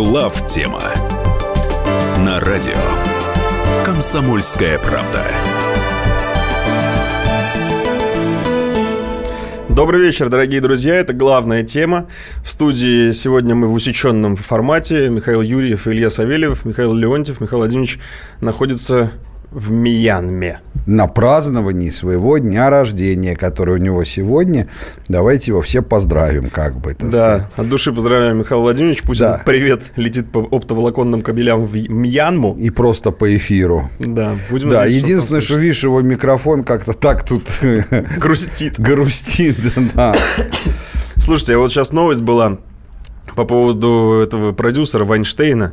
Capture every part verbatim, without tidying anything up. Главтема на радио «Комсомольская правда». Добрый вечер, дорогие друзья. Это главная тема. В студии сегодня мы в усеченном формате. Михаил Юрьев, Илья Савельев, Михаил Леонтьев. Михаил Владимирович находится в Мьянме. На праздновании своего дня рождения, который у него сегодня. Давайте его все поздравим, как бы это сказать. Да, от души поздравляем, Михаил Владимирович. Пусть да. Привет летит по оптоволоконным кабелям в Мьянму. И просто по эфиру. Да, будем да, надеяться, единственное, что, что видишь, его микрофон как-то так тут... Грустит. Грустит, да. Слушайте, вот сейчас новость была по поводу этого продюсера Вайнштейна.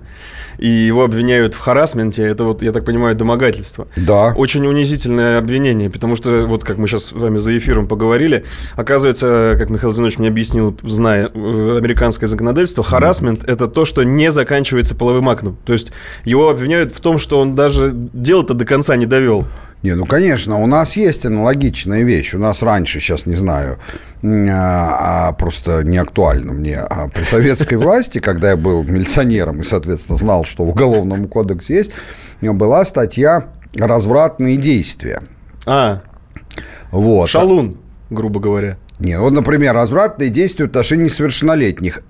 И его обвиняют в харассменте. Это, вот, я так понимаю, домогательство. Да. Очень унизительное обвинение. Потому что, вот как мы сейчас с вами за эфиром поговорили, оказывается, как Михаил Зинович мне объяснил, зная американское законодательство, харассмент mm-hmm. – это то, что не заканчивается половым актом. То есть его обвиняют в том, что он даже дело-то до конца не довел. Не, ну, конечно, у нас есть аналогичная вещь. У нас раньше, сейчас не знаю, а просто не актуально мне, а при советской власти, когда я был милиционером и, соответственно, знал, что в Уголовном кодексе есть, была статья «Развратные действия». А, вот. Шалун, грубо говоря. Не, вот, например, развратные действия в отношении несовершеннолетних.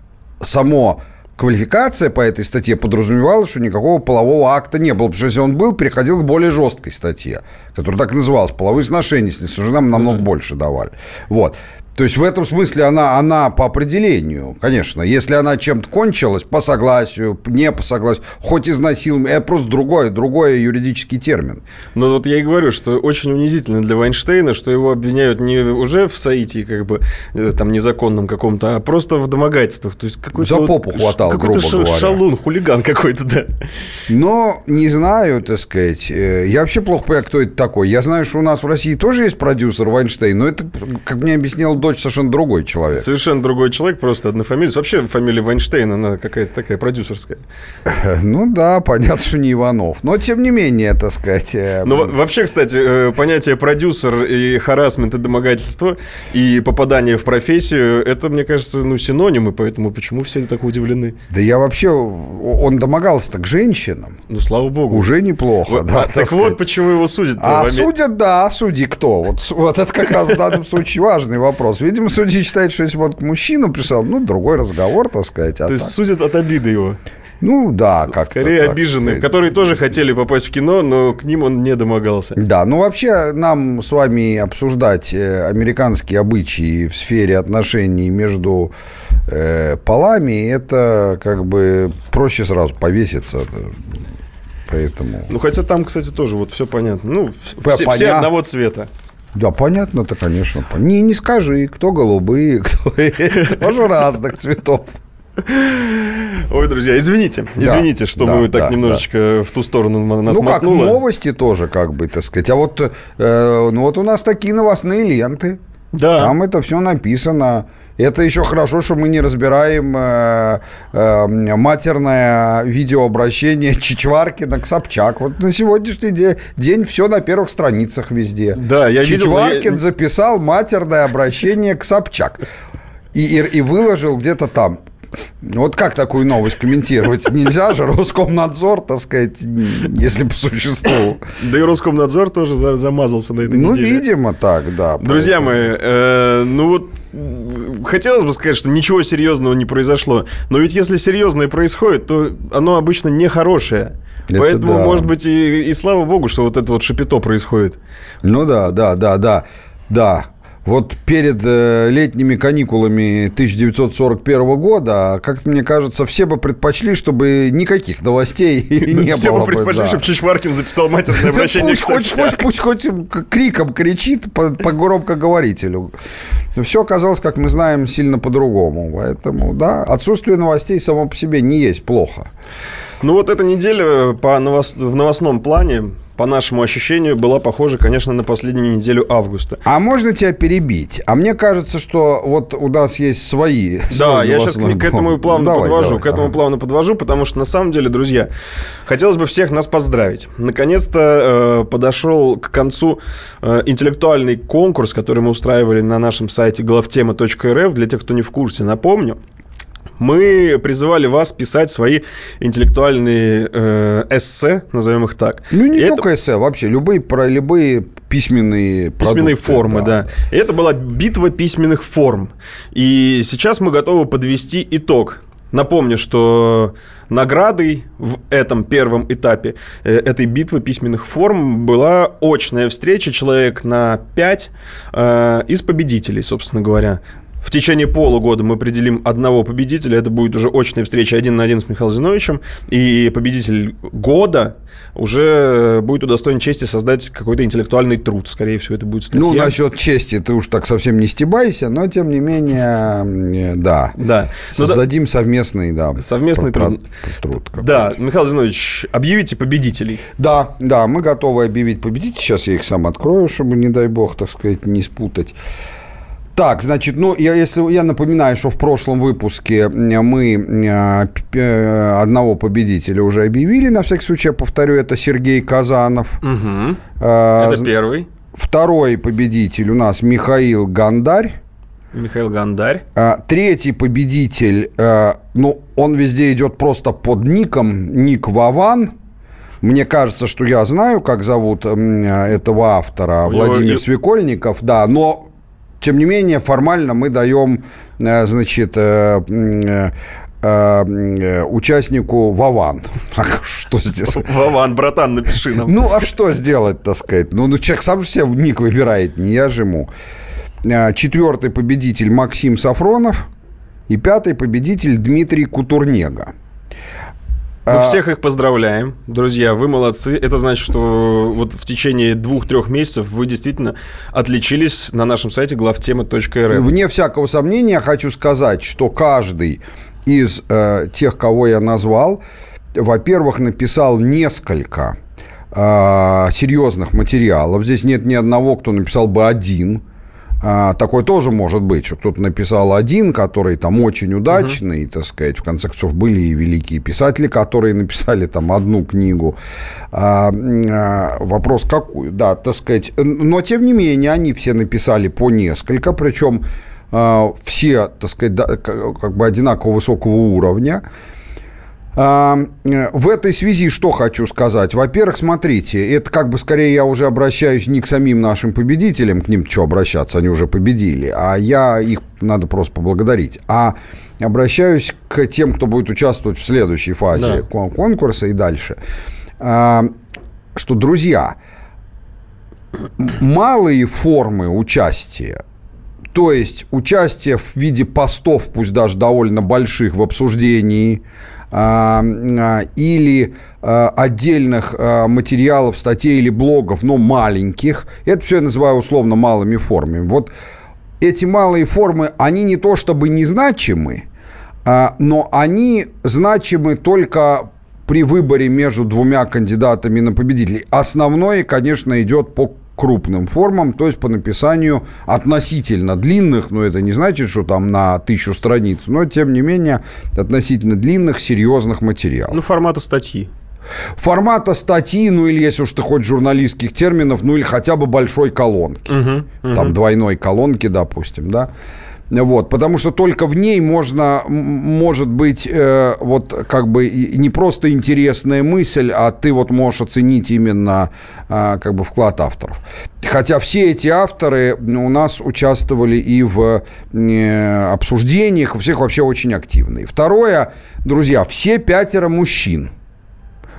Само... Квалификация по этой статье подразумевала, что никакого полового акта не было. Потому что если он был, переходил к более жесткой статье, которая так и называлась. Половые сношения с несужденным намного больше давали. Вот. То есть в этом смысле она, она по определению, конечно, если она чем-то кончилась, по согласию, не по согласию, хоть изнасилование, это просто другой, другой юридический термин. Но вот я и говорю, что очень унизительно для Вайнштейна, что его обвиняют не уже в соитии, как бы, там, незаконном каком-то, а просто в домогательствах. То есть какой-то за попу вот, хватал, грубо ш- говоря. Шалун, хулиган какой-то, да. Но не знаю, так сказать, я вообще плохо понимаю, кто это такой. Я знаю, что у нас в России тоже есть продюсер Вайнштейн, но это, как мне объяснял Донбасс, совершенно другой человек. Совершенно другой человек, просто однофамилец. Вообще фамилия Вайнштейн, она какая-то такая продюсерская. Ну да, понятно, что не Иванов. Но тем не менее, так сказать... Ну вообще, кстати, понятие продюсер и харассмент, и домогательство, и попадание в профессию, это, мне кажется, ну, синонимы, поэтому почему все так удивлены? Да я вообще... Он домогался-то к женщинам. Ну, слава богу. Уже неплохо. Вот, да, а, так так вот почему его судят. А Амер... судят, да, судьи кто? Вот, вот это как раз в данном случае важный вопрос. Видимо, судьи считают, что если бы вот мужчина пришел, ну, другой разговор, так сказать. А то есть так. Судят от обиды его. Ну, да, как-то. Скорее так, обиженные, сказать. Которые тоже хотели попасть в кино, но к ним он не домогался. Да, ну, вообще, нам с вами обсуждать американские обычаи в сфере отношений между э, полами, это как бы проще сразу повеситься. Поэтому... Ну, хотя там, кстати, тоже вот все понятно. Ну, П- все, понят... все одного цвета. Да, понятно-то, конечно. Не, не скажи, кто голубые, кто... Тоже разных цветов. Ой, друзья, извините. Извините, да, что да, мы так да, немножечко да. в ту сторону нас ну, мотнуло. Ну, как новости тоже, как бы, так сказать. А вот, э, ну, вот у нас такие новостные ленты. Да. Там это все написано. Это еще хорошо, что мы не разбираем э, э, матерное видеообращение Чичваркина к Собчак. Вот на сегодняшний день, день все на первых страницах везде. Да, я Чичваркин видел, я... записал матерное обращение к Собчак и, и, и выложил где-то там. Вот как такую новость комментировать? Нельзя же, Роскомнадзор, так сказать, если по существу. Да и Роскомнадзор тоже замазался на этой ну, неделе. Ну, видимо, так, да. Друзья поэтому... мои, э, ну вот хотелось бы сказать, что ничего серьезного не произошло. Но ведь если серьезное происходит, то оно обычно нехорошее. Это поэтому, да. может быть, и, и слава богу, что вот это вот шапито происходит. Ну да, да, да, да, да. Вот перед э, летними каникулами тысяча девятьсот сорок первого года, как-то, мне кажется, все бы предпочли, чтобы никаких новостей не было бы. Все бы предпочли, чтобы Чичваркин записал матерное обращение к Собчак. Пусть хоть криком кричит по громкоговорителю. Все оказалось, как мы знаем, сильно по-другому. Поэтому, да, отсутствие новостей само по себе не есть плохо. Ну, вот эта неделя по новост... в новостном плане, по нашему ощущению, была похожа, конечно, на последнюю неделю августа. А можно тебя перебить? А мне кажется, что вот у нас есть свои... Да, я сейчас к этому плавно давай, подвожу, давай, к этому давай. плавно подвожу, потому что, на самом деле, друзья, хотелось бы всех нас поздравить. Наконец-то э, подошел к концу э, интеллектуальный конкурс, который мы устраивали на нашем сайте главтема точка рф. Для тех, кто не в курсе, напомню. мы призывали вас писать свои интеллектуальные э, эссе, назовем их так. Ну, не и только это... эссе, вообще, любые, про любые письменные Письменные продукты, формы, да. да. И это была битва письменных форм. И сейчас мы готовы подвести итог. Напомню, что наградой в этом первом этапе этой битвы письменных форм была очная встреча человек на пять э, из победителей, собственно говоря. В течение полугода мы определим одного победителя. Это будет уже очная встреча один на один с Михаилом Зиновичем. И победитель года уже будет удостоен чести создать какой-то интеллектуальный труд. Скорее всего, это будет статья. Ну, насчет чести ты уж так совсем не стебайся, но, тем не менее, да. да. Создадим ну, совместный, да, совместный про- труд. Про- труд да, Михаил Зинович, объявите победителей. Да, да, мы готовы объявить победителей. Сейчас я их сам открою, чтобы, не дай бог, так сказать, не спутать. Так, значит, ну, я, если, я напоминаю, что в прошлом выпуске мы одного победителя уже объявили, на всякий случай, я повторю, это Сергей Казанов. Угу. А, это первый. Второй победитель у нас Михаил Гандарь. Михаил Гандарь. А, третий победитель, а, ну, он везде идет просто под ником, ник Вован. Мне кажется, что я знаю, как зовут этого автора, у Владимир его... Свекольников, да, но... Тем не менее, формально мы даем, значит, э, э, э, участнику Вован. Что здесь? Вован, братан, напиши нам. Ну, а что сделать, так сказать? Ну, ну человек сам же себе ник выбирает, не я же ему. Четвертый победитель Максим Сафронов. И пятый победитель Дмитрий Кутурнега. Мы всех их поздравляем, друзья, вы молодцы. Это значит, что вот в течение двух-трех месяцев вы действительно отличились на нашем сайте главтема точка рф. Вне всякого сомнения хочу сказать, что каждый из э, тех, кого я назвал, во-первых, написал несколько э, серьезных материалов. Здесь нет ни одного, кто написал бы один. Такое тоже может быть, что кто-то написал один, который там очень удачный, uh-huh. так сказать, в конце концов, были и великие писатели, которые написали там одну книгу. А, а, вопрос какую, да, так сказать. Но, тем не менее, они все написали по несколько, причем а, все, так сказать, да, как бы одинаково высокого уровня. В этой связи что хочу сказать. Во-первых, смотрите, это как бы скорее я уже обращаюсь не к самим нашим победителям, к ним что обращаться, они уже победили, а я их надо просто поблагодарить, а обращаюсь к тем, кто будет участвовать в следующей фазе да. конкурса и дальше, что, друзья, малые формы участия, то есть участие в виде постов, пусть даже довольно больших, в обсуждении, или отдельных материалов, статей или блогов, но маленьких. Это все я называю условно малыми формами. Вот эти малые формы, они не то чтобы незначимы, но они значимы только при выборе между двумя кандидатами на победителей. Основное, конечно, идет по крупным формам, то есть по написанию относительно длинных, но это не значит, что там на тысячу страниц, но, тем не менее, относительно длинных, серьезных материалов. Ну, формата статьи. Формата статьи, ну, или, если уж ты хочешь журналистских терминов, ну, или хотя бы большой колонки. Угу, угу. Там двойной колонки, допустим, да. Вот, потому что только в ней можно, может быть, э, вот как бы не просто интересная мысль, а ты вот можешь оценить именно э, как бы вклад авторов. Хотя все эти авторы у нас участвовали и в э, обсуждениях, у всех вообще очень активные. Второе, друзья, все пятеро мужчин.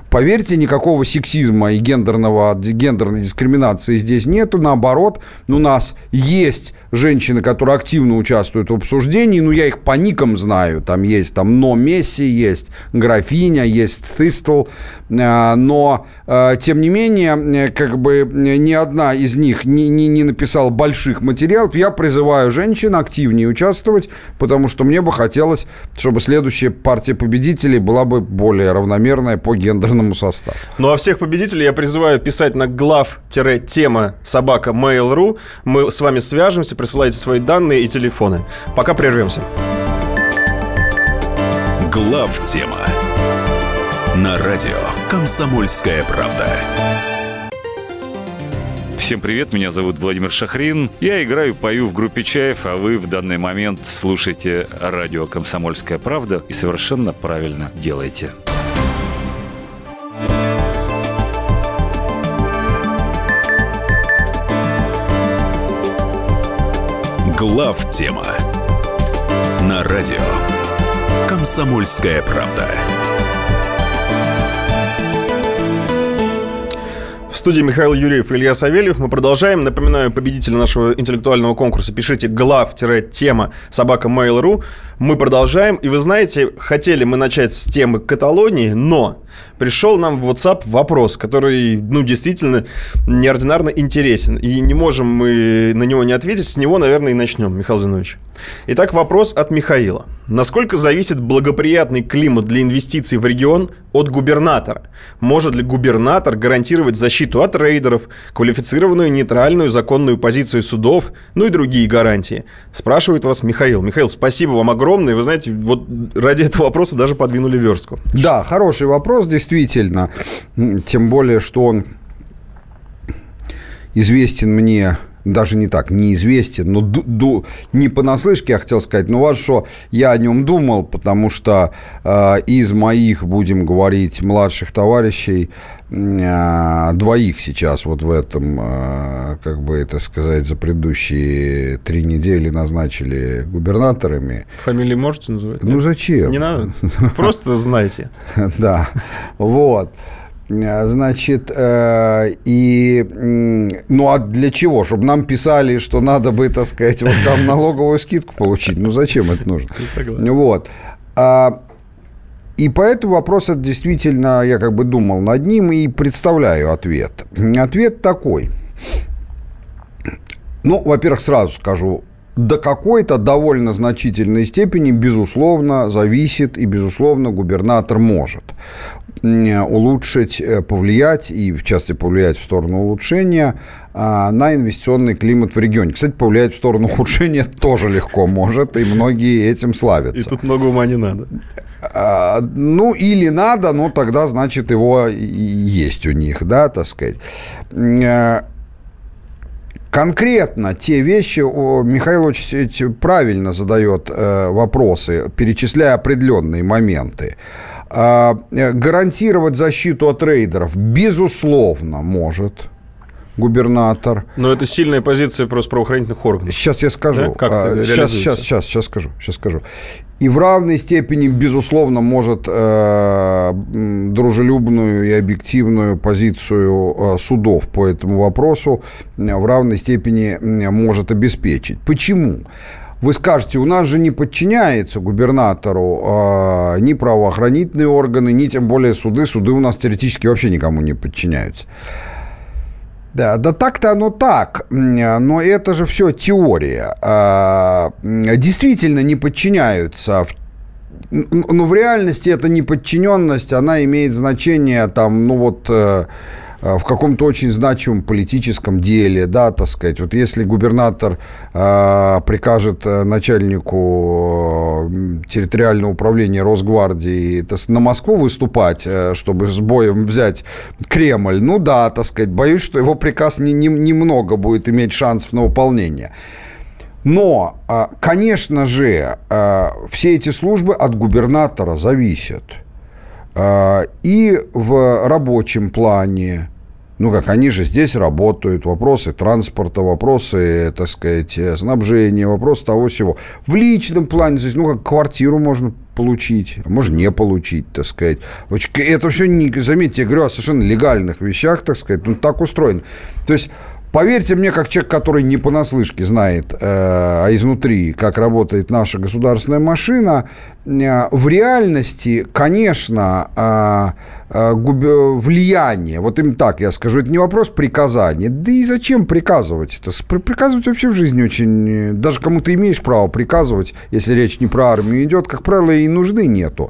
Поверьте, никакого сексизма и гендерного, гендерной дискриминации здесь нету. Наоборот, у нас есть женщины, которые активно участвуют в обсуждении. Ну, я их по никам знаю. Там есть там, Но Месси, есть Графиня, есть Тыстл. Но, тем не менее, как бы ни одна из них не, не, не написала больших материалов. Я призываю женщин активнее участвовать, потому что мне бы хотелось, чтобы следующая партия победителей была бы более равномерная по гендерному составу. Ну а всех победителей я призываю писать на глав-тема собака точка mail точка ру. Мы с вами свяжемся, присылайте свои данные и телефоны. Пока прервемся. Главтема на радио «Комсомольская правда». Всем привет, меня зовут Владимир Шахрин. Я играю, пою в группе «Чаев», а вы в данный момент слушаете радио «Комсомольская правда» и совершенно правильно делаете. Главтема на радио «Комсомольская правда». В студии Михаил Юрьев и Илья Савельев. Мы продолжаем. Напоминаю, победителя нашего интеллектуального конкурса пишите глав-тема собака mail точка ру. Мы продолжаем. И вы знаете, хотели мы начать с темы Каталонии, но пришел нам в WhatsApp вопрос, который, ну, действительно неординарно интересен. И не можем мы на него не ответить. С него, наверное, и начнем, Михаил Зинович. Итак, вопрос от Михаила. Насколько зависит благоприятный климат для инвестиций в регион от губернатора? Может ли губернатор гарантировать защиту от рейдеров, квалифицированную нейтральную законную позицию судов, ну и другие гарантии? Спрашивает вас Михаил. Михаил, спасибо вам огромное. Вы знаете, вот ради этого вопроса даже подвинули верстку. Да, хороший вопрос, действительно. Тем более, что он известен мне... Даже не так, неизвестен, но ду- ду- не понаслышке, я хотел сказать, но вот что я о нем думал, потому что э, из моих, будем говорить, младших товарищей, э, двоих сейчас вот в этом, э, как бы это сказать, за предыдущие три недели назначили губернаторами. Фамилии можете называть? Ну, нет? Зачем? Не надо, просто знайте. Да, вот. Значит, э, и, э, ну, а для чего? Чтобы нам писали, что надо бы, так сказать, вот там налоговую скидку получить. Ну, зачем это нужно? Не согласен. Вот. А, и поэтому вопрос это действительно, я как бы думал над ним и представляю ответ. Ответ такой. Ну, во-первых, сразу скажу. До какой-то довольно значительной степени, безусловно, зависит и, безусловно, губернатор может улучшить, повлиять, и, в частности, повлиять в сторону улучшения на инвестиционный климат в регионе. Кстати, повлиять в сторону ухудшения тоже легко может, и многие этим славятся. И тут много ума не надо. Ну, или надо, но тогда, значит, его есть у них, да, так сказать. Конкретно те вещи, Михаил очень правильно задает вопросы, перечисляя определенные моменты. Гарантировать защиту от рейдеров, безусловно, может губернатор. Но это сильная позиция просто правоохранительных органов. Сейчас я скажу. Да? Как это сейчас, сейчас, сейчас, сейчас скажу, сейчас скажу. И в равной степени, безусловно, может э, дружелюбную и объективную позицию э, судов по этому вопросу э, в равной степени э, может обеспечить. Почему? Вы скажете, у нас же не подчиняется губернатору э, ни правоохранительные органы, ни тем более суды. Суды у нас теоретически вообще никому не подчиняются. Да, да так-то оно так, но это же все теория. Действительно не подчиняются, но в реальности эта неподчиненность, она имеет значение там, ну вот... в каком-то очень значимом политическом деле, да, так сказать. Вот если губернатор э, прикажет начальнику территориального управления Росгвардии на Москву выступать, чтобы с боем взять Кремль, ну да, так сказать, боюсь, что его приказ не, не, немного будет иметь шансов на выполнение. Но, э, конечно же, э, все эти службы от губернатора зависят. И в рабочем плане, ну как, они же здесь работают, вопросы транспорта, вопросы, так сказать, снабжения, вопрос того-сего. В личном плане здесь, ну как, квартиру можно получить, а можно не получить, так сказать. Это все, не, заметьте, я говорю о совершенно легальных вещах, так сказать, ну так устроено. То есть... Поверьте мне, как человек, который не понаслышке знает, э, а изнутри, как работает наша государственная машина, э, в реальности, конечно, э, э, губ... влияние, вот им так я скажу, это не вопрос приказания, да и зачем приказывать это? Приказывать вообще в жизни очень, даже кому ты имеешь право приказывать, если речь не про армию идет, как правило, и нужды нету.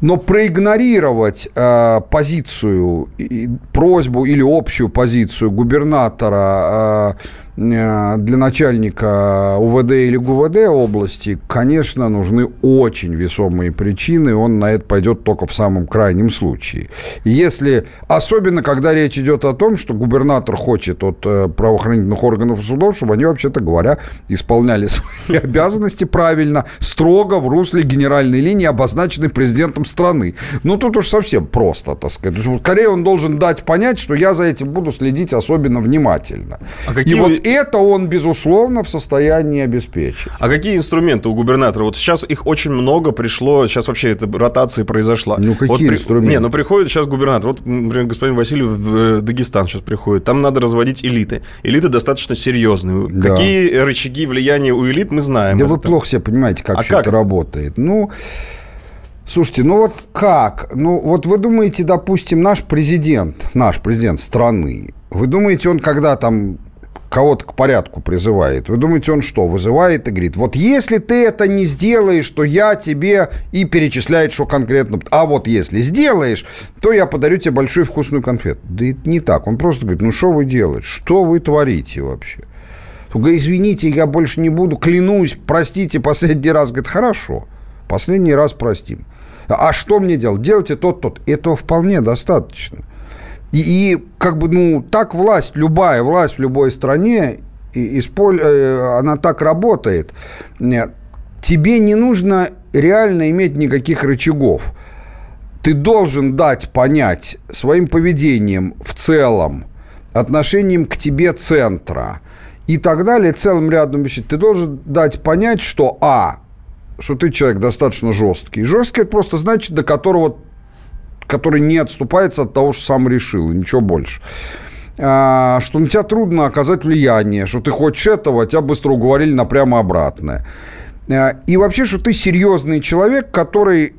Но проигнорировать э, позицию, и, просьбу или общую позицию губернатора для начальника У В Д или Г У В Д области, конечно, нужны очень весомые причины. Он на это пойдет только в самом крайнем случае. Если, особенно, когда речь идет о том, что губернатор хочет от правоохранительных органов и судов, чтобы они, вообще-то говоря, исполняли свои обязанности правильно, строго в русле генеральной линии, обозначенной президентом страны. Ну, тут уж совсем просто, так сказать. Скорее, он должен дать понять, что я за этим буду следить особенно внимательно. А какие... И вот это он, безусловно, в состоянии обеспечить. А какие инструменты у губернатора? Вот сейчас их очень много пришло. Сейчас вообще эта ротация произошла. Ну, какие вот при... инструменты? Не, ну, приходит сейчас губернатор. Вот, например, господин Васильев в Дагестан сейчас приходит. Там надо разводить элиты. Элиты достаточно серьезные. Да. Какие рычаги влияния у элит, мы знаем. Да это. Вы плохо себе понимаете, как а все как? это работает. Ну... Слушайте, ну вот как? Ну вот вы думаете, допустим, наш президент, наш президент страны, вы думаете, он когда там кого-то к порядку призывает, вы думаете, он что, вызывает и говорит, вот если ты это не сделаешь, то я тебе и перечисляет, что конкретно, а вот если сделаешь, то я подарю тебе большую вкусную конфету. Да это не так, он просто говорит, ну что вы делаете, что вы творите вообще? Только извините, я больше не буду, клянусь, простите, последний раз, говорит, хорошо. Последний раз простим. А что мне делать? Делайте тот-тот. Этого вполне достаточно. И, и как бы, ну, так власть, любая власть в любой стране, и, исполь... она так работает. Тебе не нужно реально иметь никаких рычагов. Ты должен дать понять своим поведением в целом, отношением к тебе центра и так далее, целым рядом вещей. Ты должен дать понять, что а... что ты человек достаточно жесткий. Жесткий – это просто значит, до которого, который не отступается от того, что сам решил, и ничего больше. А, что на тебя трудно оказать влияние, что ты хочешь этого, тебя быстро уговорили на прямо обратное. А, и вообще, что ты серьезный человек, который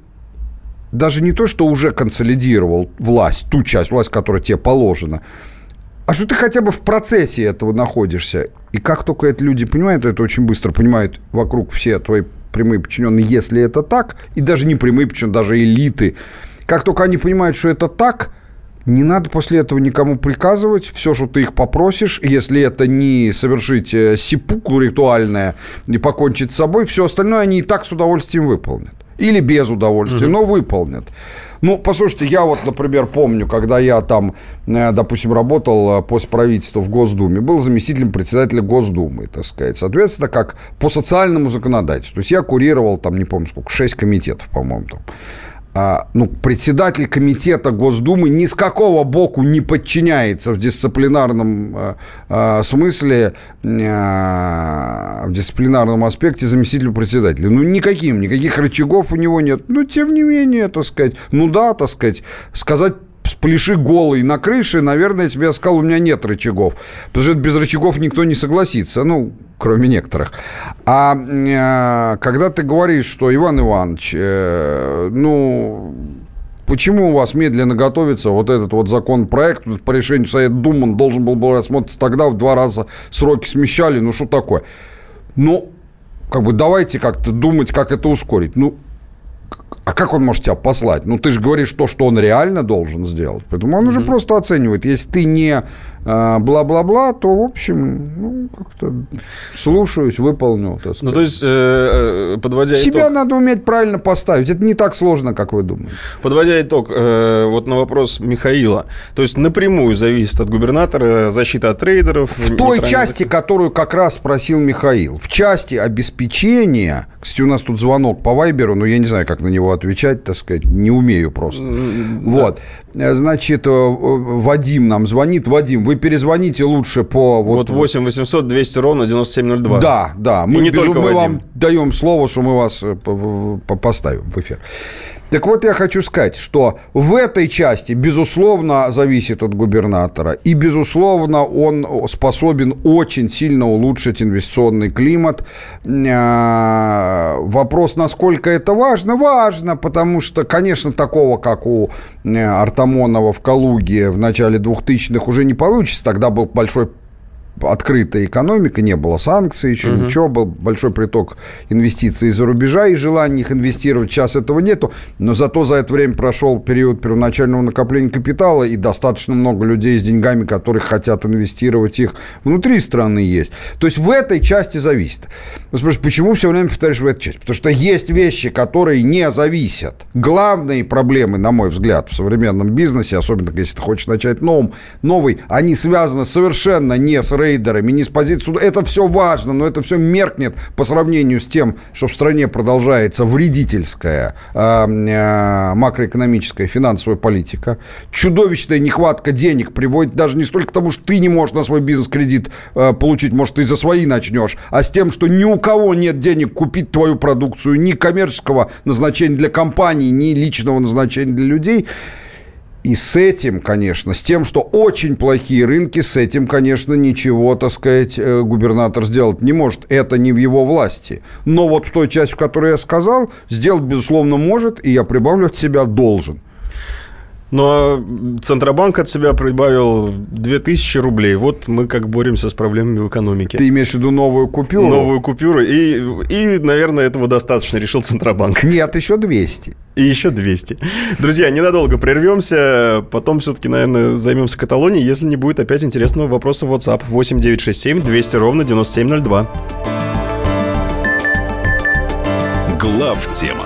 даже не то, что уже консолидировал власть, ту часть власти, которая тебе положена, а что ты хотя бы в процессе этого находишься. И как только это люди понимают, это очень быстро понимают вокруг все твои прямые подчиненные, если это так, и даже не прямые подчиненные, даже элиты. Как только они понимают, что это так, не надо после этого никому приказывать. Все, что ты их попросишь, если это не совершить сипуку ритуальное, не покончить с собой, все остальное они и так с удовольствием выполнят. Или без удовольствия, mm-hmm. но выполнят. Ну, послушайте, я вот, например, помню, когда я там, допустим, работал после правительства в Госдуме, был заместителем председателя Госдумы, так сказать, соответственно, как по социальному законодательству. То есть я курировал там, не помню сколько, шесть комитетов, по-моему, там. А, ну, председатель комитета Госдумы ни с какого боку не подчиняется в дисциплинарном а, а, смысле, а, в дисциплинарном аспекте заместителю председателя. Ну, никаким, никаких рычагов у него нет. Но, тем не менее, так сказать, ну да, так сказать, сказать «спляши голый на крыше», наверное, я тебе сказал, у меня нет рычагов. Потому что без рычагов никто не согласится, ну, кроме некоторых. А э, когда ты говоришь, что, Иван Иванович, э, ну, почему у вас медленно готовится вот этот вот законопроект по решению Совета Думы, он должен был рассмотреться тогда, в два раза сроки смещали, ну, что такое? Ну, как бы давайте как-то думать, как это ускорить. Ну, а как он может тебя послать? Ну, ты же говоришь то, что он реально должен сделать. Поэтому он mm-hmm. уже просто оценивает. Если ты не э, бла-бла-бла, то, в общем, ну, как-то слушаюсь, выполнил. Ну, то есть, э, подводя себя итог... Себя надо уметь правильно поставить. Это не так сложно, как вы думаете. Подводя итог, э, вот на вопрос Михаила. То есть, напрямую зависит от губернатора защита от трейдеров. В той части, которую как раз спросил Михаил. В части обеспечения... Кстати, у нас тут звонок по Вайберу, но я не знаю, как на него отвечать, так сказать, не умею просто. Mm-hmm. Вот. Значит, Вадим нам звонит. Вадим, вы перезвоните лучше по... Вот, вот восемь восемьсот двести ровно девяносто семь ноль два. Да, да. Мы, без... мы вам даем слово, что мы вас поставим в эфир. Так вот, я хочу сказать, что в этой части, безусловно, зависит от губернатора. И, безусловно, он способен очень сильно улучшить инвестиционный климат. Вопрос, насколько это важно? Важно, потому что, конечно, такого, как у Артамонова в Калуге в начале двухтысячных, уже не получится. Тогда был большой открытая экономика, не было санкций, еще угу. ничего, был большой приток инвестиций из-за рубежа и желание их инвестировать. Сейчас этого нету, но зато за это время прошел период первоначального накопления капитала, и достаточно много людей с деньгами, которые хотят инвестировать их внутри страны есть. То есть в этой части зависит. Вы спрашиваете, почему все время повторяешь в этой части? Потому что есть вещи, которые не зависят. Главные проблемы, на мой взгляд, в современном бизнесе, особенно если ты хочешь начать новым, новый, они связаны совершенно не с рейдерами, не с позиции суда. Это все важно, но это все меркнет по сравнению с тем, что в стране продолжается вредительская макроэкономическая финансовая политика. Чудовищная нехватка денег приводит даже не столько к тому, что ты не можешь на свой бизнес-кредит получить, может, ты за свои начнешь, а с тем, что ни у кого нет денег купить твою продукцию, ни коммерческого назначения для компаний, ни личного назначения для людей. И с этим, конечно, с тем, что очень плохие рынки, с этим, конечно, ничего, так сказать, губернатор сделать не может. Это не в его власти. Но вот в той части, в которой я сказал, сделать, безусловно, может, и я прибавлю от себя должен. Но Центробанк от себя прибавил две тысячи рублей. Вот мы как боремся с проблемами в экономике. Ты имеешь в виду новую купюру? Новую купюру. И, и наверное, этого достаточно, решил Центробанк. Нет, еще двести. И еще двести. Друзья, ненадолго прервемся. Потом все-таки, наверное, займемся Каталонией, если не будет опять интересного вопроса в WhatsApp. восемь девятьсот шестьдесят семь двести ровно девяносто семь ноль два. Главтема.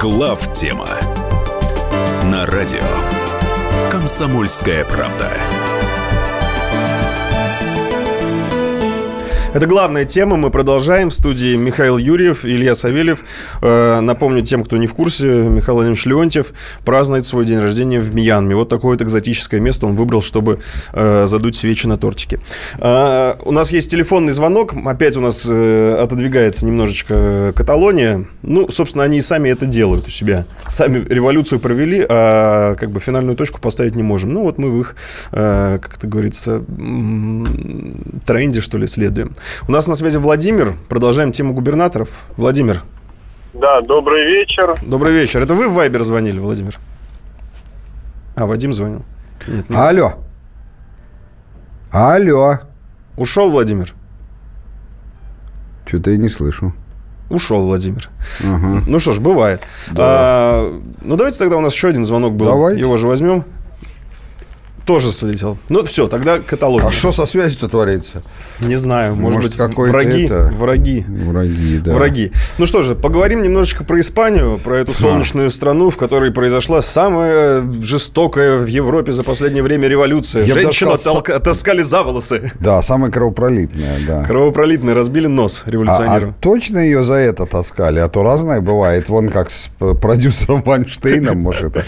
Главтема на радио «Комсомольская правда». Это главная тема. Мы продолжаем. В студии Михаил Юрьев, Илья Савельев. Напомню тем, кто не в курсе, Михаил Владимирович Леонтьев празднует свой день рождения в Мьянме. Вот такое вот экзотическое место он выбрал, чтобы задуть свечи на тортике. У нас есть телефонный звонок. Опять у нас отодвигается немножечко Каталония. Ну, собственно, они и сами это делают у себя. Сами революцию провели, а как бы финальную точку поставить не можем. Ну, вот мы в их, как это говорится, тренде, что ли, следуем. У нас на связи Владимир. Продолжаем тему губернаторов. Владимир. Да, добрый вечер. Добрый вечер. Это вы в Вайбер звонили, Владимир? А, Вадим звонил. Нет, нет. Алло. Алло. Ушел, Владимир? Что-то я не слышу. Ушел, Владимир. Угу. Ну что ж, бывает. Да. А, ну, давайте тогда у нас еще один звонок был. Давай. Его же возьмем. Тоже слетел. Ну, все, тогда Каталония. А что со связью-то творится? Не знаю. Может, может быть, какой-то враги, это... враги. Враги, да. Враги. Ну что же, поговорим немножечко про Испанию, про эту солнечную а. страну, в которой произошла самая жестокая в Европе за последнее время революция. Я Женщину сказал, толк... с... таскали за волосы. Да, самая кровопролитная, да. Кровопролитная, разбили нос революционеру. А, а точно ее за это таскали? А то разное бывает. Вон как с продюсером Вайнштейном, может, это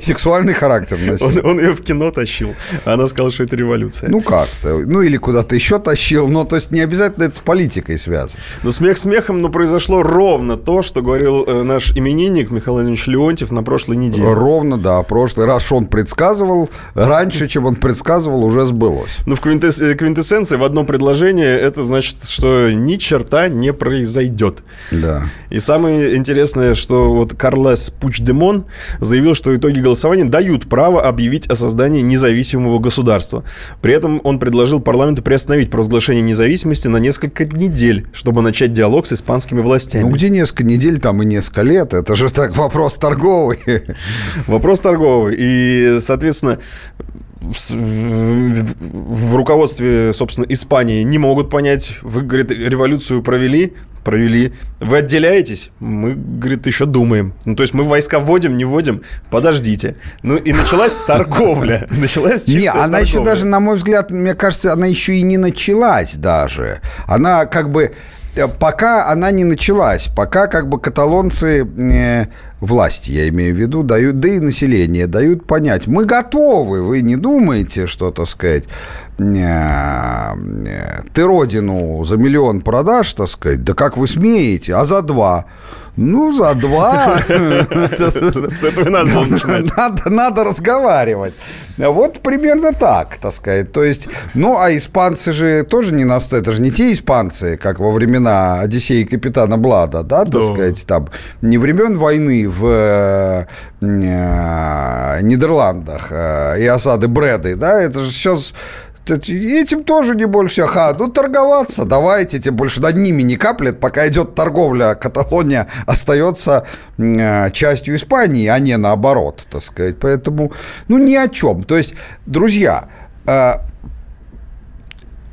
сексуальный характер носит. Он ее в кино тащил. Она сказала, что это революция. Ну, как-то. Ну, или куда-то еще тащил. Но, то есть, не обязательно это с политикой связано. Ну, смех смехом, но произошло ровно то, что говорил наш именинник Михаил Владимирович Леонтьев на прошлой неделе. Ровно, да. Прошлый раз он предсказывал. Раньше, чем он предсказывал, уже сбылось. Ну, в квинтэссенции, в одном предложении, это значит, что ни черта не произойдет. Да. И самое интересное, что вот Карлес Пучдемон заявил, что итоги голосования дают право объявить о создании независимого государства. При этом он предложил парламенту приостановить провозглашение независимости на несколько недель, чтобы начать диалог с испанскими властями. Ну, где несколько недель, там и несколько лет. Это же так вопрос торговый. Вопрос торговый. И, соответственно, в руководстве, собственно, Испании не могут понять. Вы, говорит, революцию провели, провели. Вы отделяетесь? Мы, говорит, еще думаем. Ну, то есть мы войска вводим, не вводим? Подождите. Ну, и началась торговля. Началась чистая торговля. Не, она еще даже, на мой взгляд, мне кажется, она еще и не началась даже. Она как бы... пока она не началась, пока как бы каталонцы, э, власти, я имею в виду, дают, да и население дают понять, мы готовы, вы не думаете, что, так сказать, э, э, ты родину за миллион продашь, так сказать, да как вы смеете, а за два? Ну, за два. С этого надо начинать. Надо разговаривать. Вот примерно так, так сказать. То есть, ну, а испанцы же тоже не настолько. Это же не те испанцы, как во времена Одиссея и капитана Блада, да, так сказать, там, не времен войны в Нидерландах и осады Бреды, да, это же сейчас... Этим тоже не больше, ха, ну торговаться давайте, тем больше над ними не каплет, пока идет торговля, Каталония остается э, частью Испании, а не наоборот, так сказать, поэтому, ну ни о чем, то есть, друзья, э,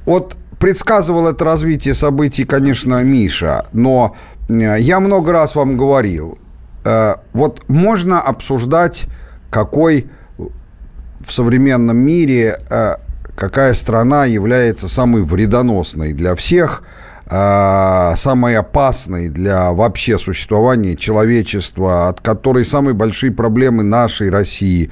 вот предсказывал это развитие событий, конечно, Миша, но э, я много раз вам говорил, э, вот можно обсуждать, какой в современном мире... Э, какая страна является самой вредоносной для всех, самой опасной для вообще существования человечества, от которой самые большие проблемы нашей России.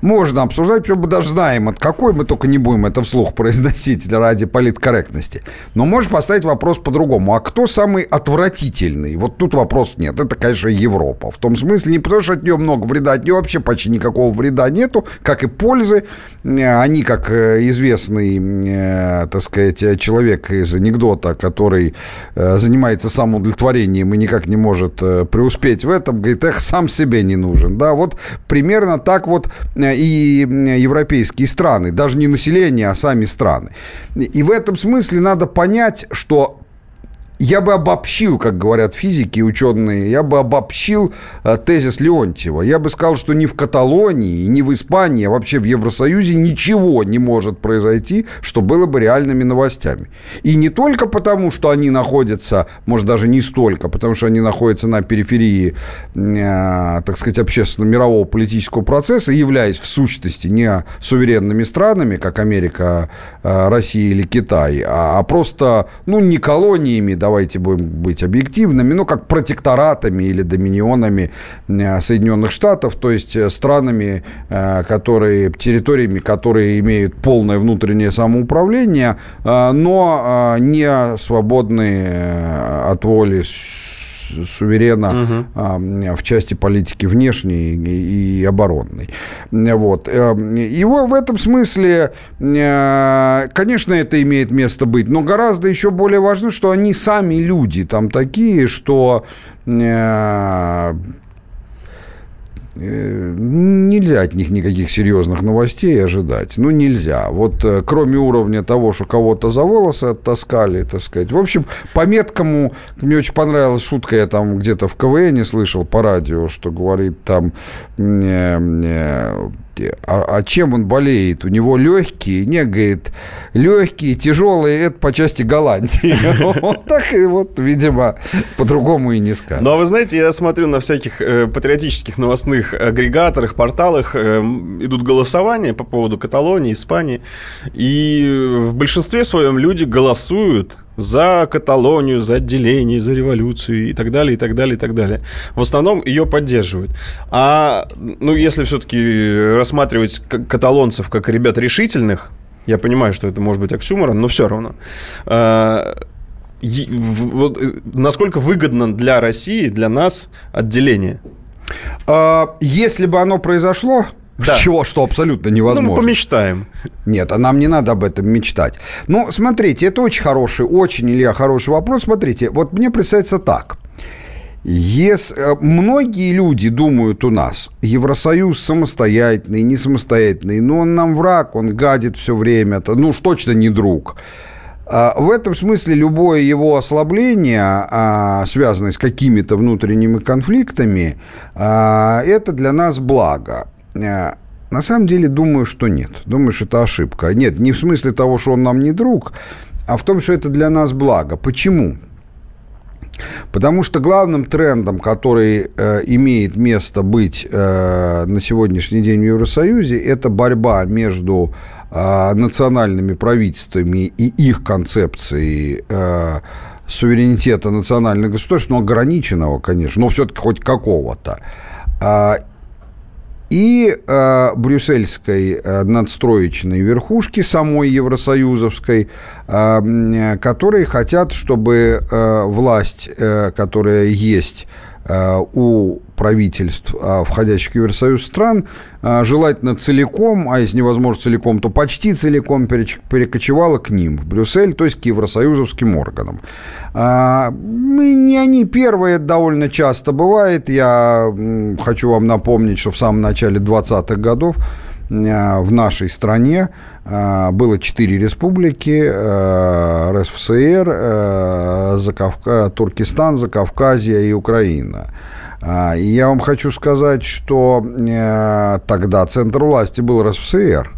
Можно обсуждать, причем мы даже знаем, от какой, мы только не будем это вслух произносить ради политкорректности. Но можно поставить вопрос по-другому. А кто самый отвратительный? Вот тут вопросов нет. Это, конечно, Европа. В том смысле, не потому что от нее много вреда, от нее вообще почти никакого вреда нету, как и пользы. Они, как известный, так сказать, человек из анекдота, который занимается самоудовлетворением и никак не может преуспеть в этом, говорит, эх, сам себе не нужен. Да, вот примерно так вот... и европейские страны, даже не население, а сами страны. И в этом смысле надо понять, что я бы обобщил, как говорят физики и ученые, я бы обобщил тезис Леонтьева. Я бы сказал, что ни в Каталонии, ни в Испании, а вообще в Евросоюзе ничего не может произойти, что было бы реальными новостями. И не только потому, что они находятся, может, даже не столько, потому что они находятся на периферии, так сказать, общественно-мирового политического процесса, являясь в сущности не суверенными странами, как Америка, Россия или Китай, а просто, ну, не колониями, давайте будем быть объективными, ну, как протекторатами или доминионами Соединенных Штатов, то есть странами, которые, территориями, которые имеют полное внутреннее самоуправление, но не свободны от воли суверена, угу, в части политики внешней и оборонной. Вот. И в этом смысле, конечно, это имеет место быть, но гораздо еще более важно, что они сами люди там такие, что... нельзя от них никаких серьезных новостей ожидать. Ну, нельзя. Вот кроме уровня того, что кого-то за волосы оттаскали, так сказать. В общем, по меткому, мне очень понравилась шутка, я там где-то в КВН слышал по радио, что говорит там... А, а чем он болеет? У него легкие, не, говорит, легкие, тяжелые, это по части Голландии. Вот так и вот, видимо, по-другому и не скажешь. Ну, а вы знаете, я смотрю на всяких патриотических новостных агрегаторах, порталах, идут голосования по поводу Каталонии, Испании, и в большинстве своем люди голосуют за Каталонию, за отделение, за революцию и так далее, и так далее, и так далее. В основном ее поддерживают. А, ну, если все-таки рассматривать каталонцев как ребят решительных, я понимаю, что это может быть оксюморон, но все равно. Насколько выгодно для России, для нас отделение? Если бы оно произошло... Да. Чего, что абсолютно невозможно. Ну, мы помечтаем. Нет, а нам не надо об этом мечтать. Ну, смотрите, это очень хороший, очень, Илья, хороший вопрос. Смотрите, вот мне представляется так. Если, многие люди думают у нас, Евросоюз самостоятельный, не самостоятельный, но он нам враг, он гадит все время, ну уж точно не друг. В этом смысле любое его ослабление, связанное с какими-то внутренними конфликтами, это для нас благо. На самом деле, думаю, что нет. Думаю, что это ошибка. Нет, не в смысле того, что он нам не друг, а в том, что это для нас благо. Почему? Потому что главным трендом, который э, имеет место быть э, на сегодняшний день в Евросоюзе, это борьба между э, национальными правительствами и их концепцией э, суверенитета национальных государств, но ограниченного, конечно, но все-таки хоть какого-то, и брюссельской надстроечной верхушки, самой евросоюзовской, которые хотят, чтобы власть, которая есть у правительств, входящих в Евросоюз стран, желательно целиком, а если невозможно целиком, то почти целиком перекочевала к ним, в Брюссель, то есть к евросоюзовским органам. И не они первые, довольно часто бывает. Я хочу вам напомнить, что в самом начале двадцатых годов в нашей стране было четыре республики: РСФСР, Закавка... Туркестан, Закавказье и Украина. И я вам хочу сказать, что тогда центр власти был РСФСР,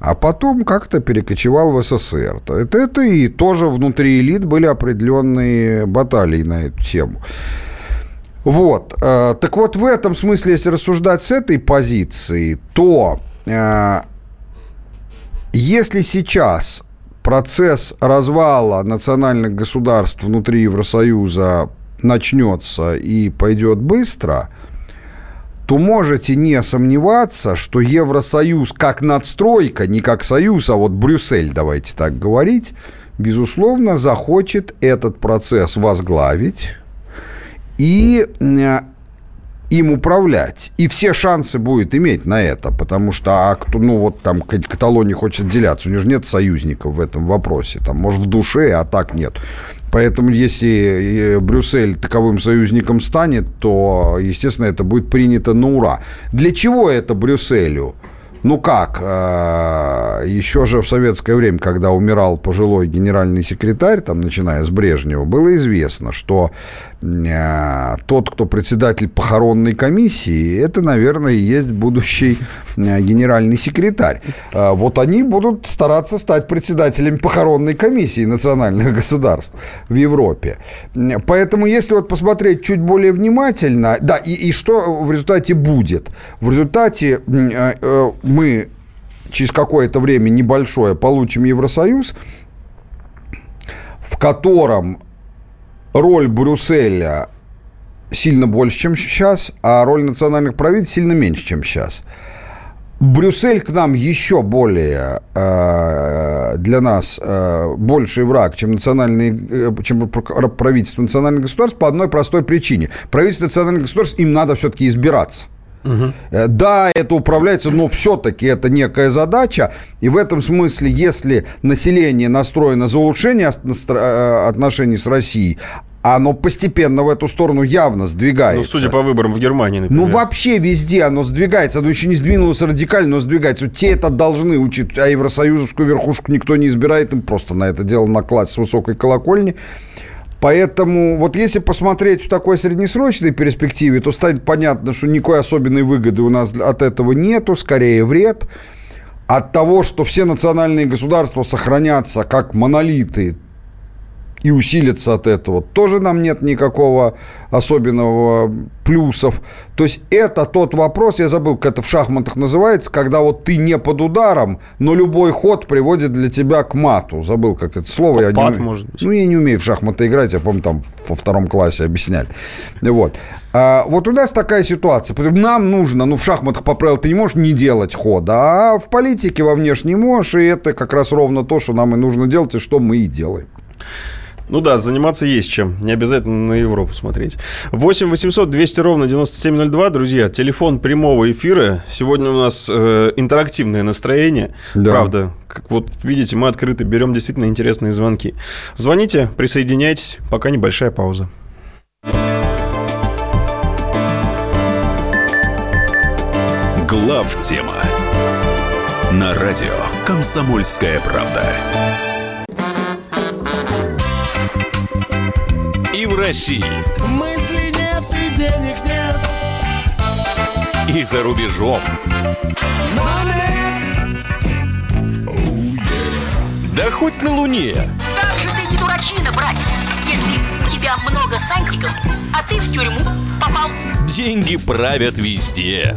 а потом как-то перекочевал в СССР. Это, это и тоже внутри элит были определенные баталии на эту тему. Вот. Так вот, в этом смысле, если рассуждать с этой позиции, то если сейчас процесс развала национальных государств внутри Евросоюза начнется и пойдет быстро, то можете не сомневаться, что Евросоюз как надстройка, не как союз, а вот Брюссель, давайте так говорить, безусловно, захочет этот процесс возглавить и им управлять. И все шансы будет иметь на это, потому что, а кто, ну, вот там Каталония хочет отделяться, у нее же нет союзников в этом вопросе, там, может, в душе, а так нет. Поэтому, если Брюссель таковым союзником станет, то, естественно, это будет принято на ура. Для чего это Брюсселю? Ну как, еще же в советское время, когда умирал пожилой генеральный секретарь, там, начиная с Брежнева, было известно, что тот, кто председатель похоронной комиссии, это, наверное, и есть будущий генеральный секретарь. Вот они будут стараться стать председателями похоронной комиссии национальных государств в Европе. Поэтому, если вот посмотреть чуть более внимательно, да, и, и что в результате будет? В результате мы через какое-то время небольшое получим Евросоюз, в котором роль Брюсселя сильно больше, чем сейчас, а роль национальных правительств сильно меньше, чем сейчас. Брюссель к нам еще более э, для нас э, больший враг, чем, национальные, э, чем правительство национальных государств, по одной простой причине. Правительство национальных государств, им надо все-таки избираться. Угу. Да, это управляется, но все-таки это некая задача. И в этом смысле, если население настроено за улучшение отношений с Россией, оно постепенно в эту сторону явно сдвигается. Ну, судя по выборам в Германии, например. Ну, вообще везде оно сдвигается. Оно еще не сдвинулось радикально, но сдвигается. Вот те это должны учить, а евросоюзовскую верхушку никто не избирает. Им просто на это дело наклад с высокой колокольни. Поэтому вот если посмотреть в такой среднесрочной перспективе, то станет понятно, что никакой особенной выгоды у нас от этого нету, скорее вред. От того, что все национальные государства сохранятся как монолиты и усилятся от этого, тоже нам нет никакого особенного плюсов. То есть это тот вопрос, я забыл, как это в шахматах называется, когда вот ты не под ударом, но любой ход приводит для тебя к мату. Забыл, как это слово. Я пат, не... может быть. Ну, я не умею в шахматы играть, я помню, там во втором классе объясняли. Вот. А вот у нас такая ситуация. Нам нужно, ну, в шахматах, по правилу, ты не можешь не делать хода, а в политике во внешней можешь, и это как раз ровно то, что нам и нужно делать, и что мы и делаем. Ну да, заниматься есть чем. Не обязательно на Европу смотреть. восемь восемьсот двести ровно девяносто семь ноль два, друзья. Телефон прямого эфира. Сегодня у нас э, интерактивное настроение. Да. Правда. Как вот видите, мы открыты, берем действительно интересные звонки. Звоните, присоединяйтесь. Пока небольшая пауза. Главтема на радио «Комсомольская правда». И в России. Мысли нет и денег нет. И за рубежом. Oh, yeah. Да хоть на Луне. Как же ты не дурачина, братец, если у тебя много сантиков, а ты в тюрьму попал. Деньги правят везде.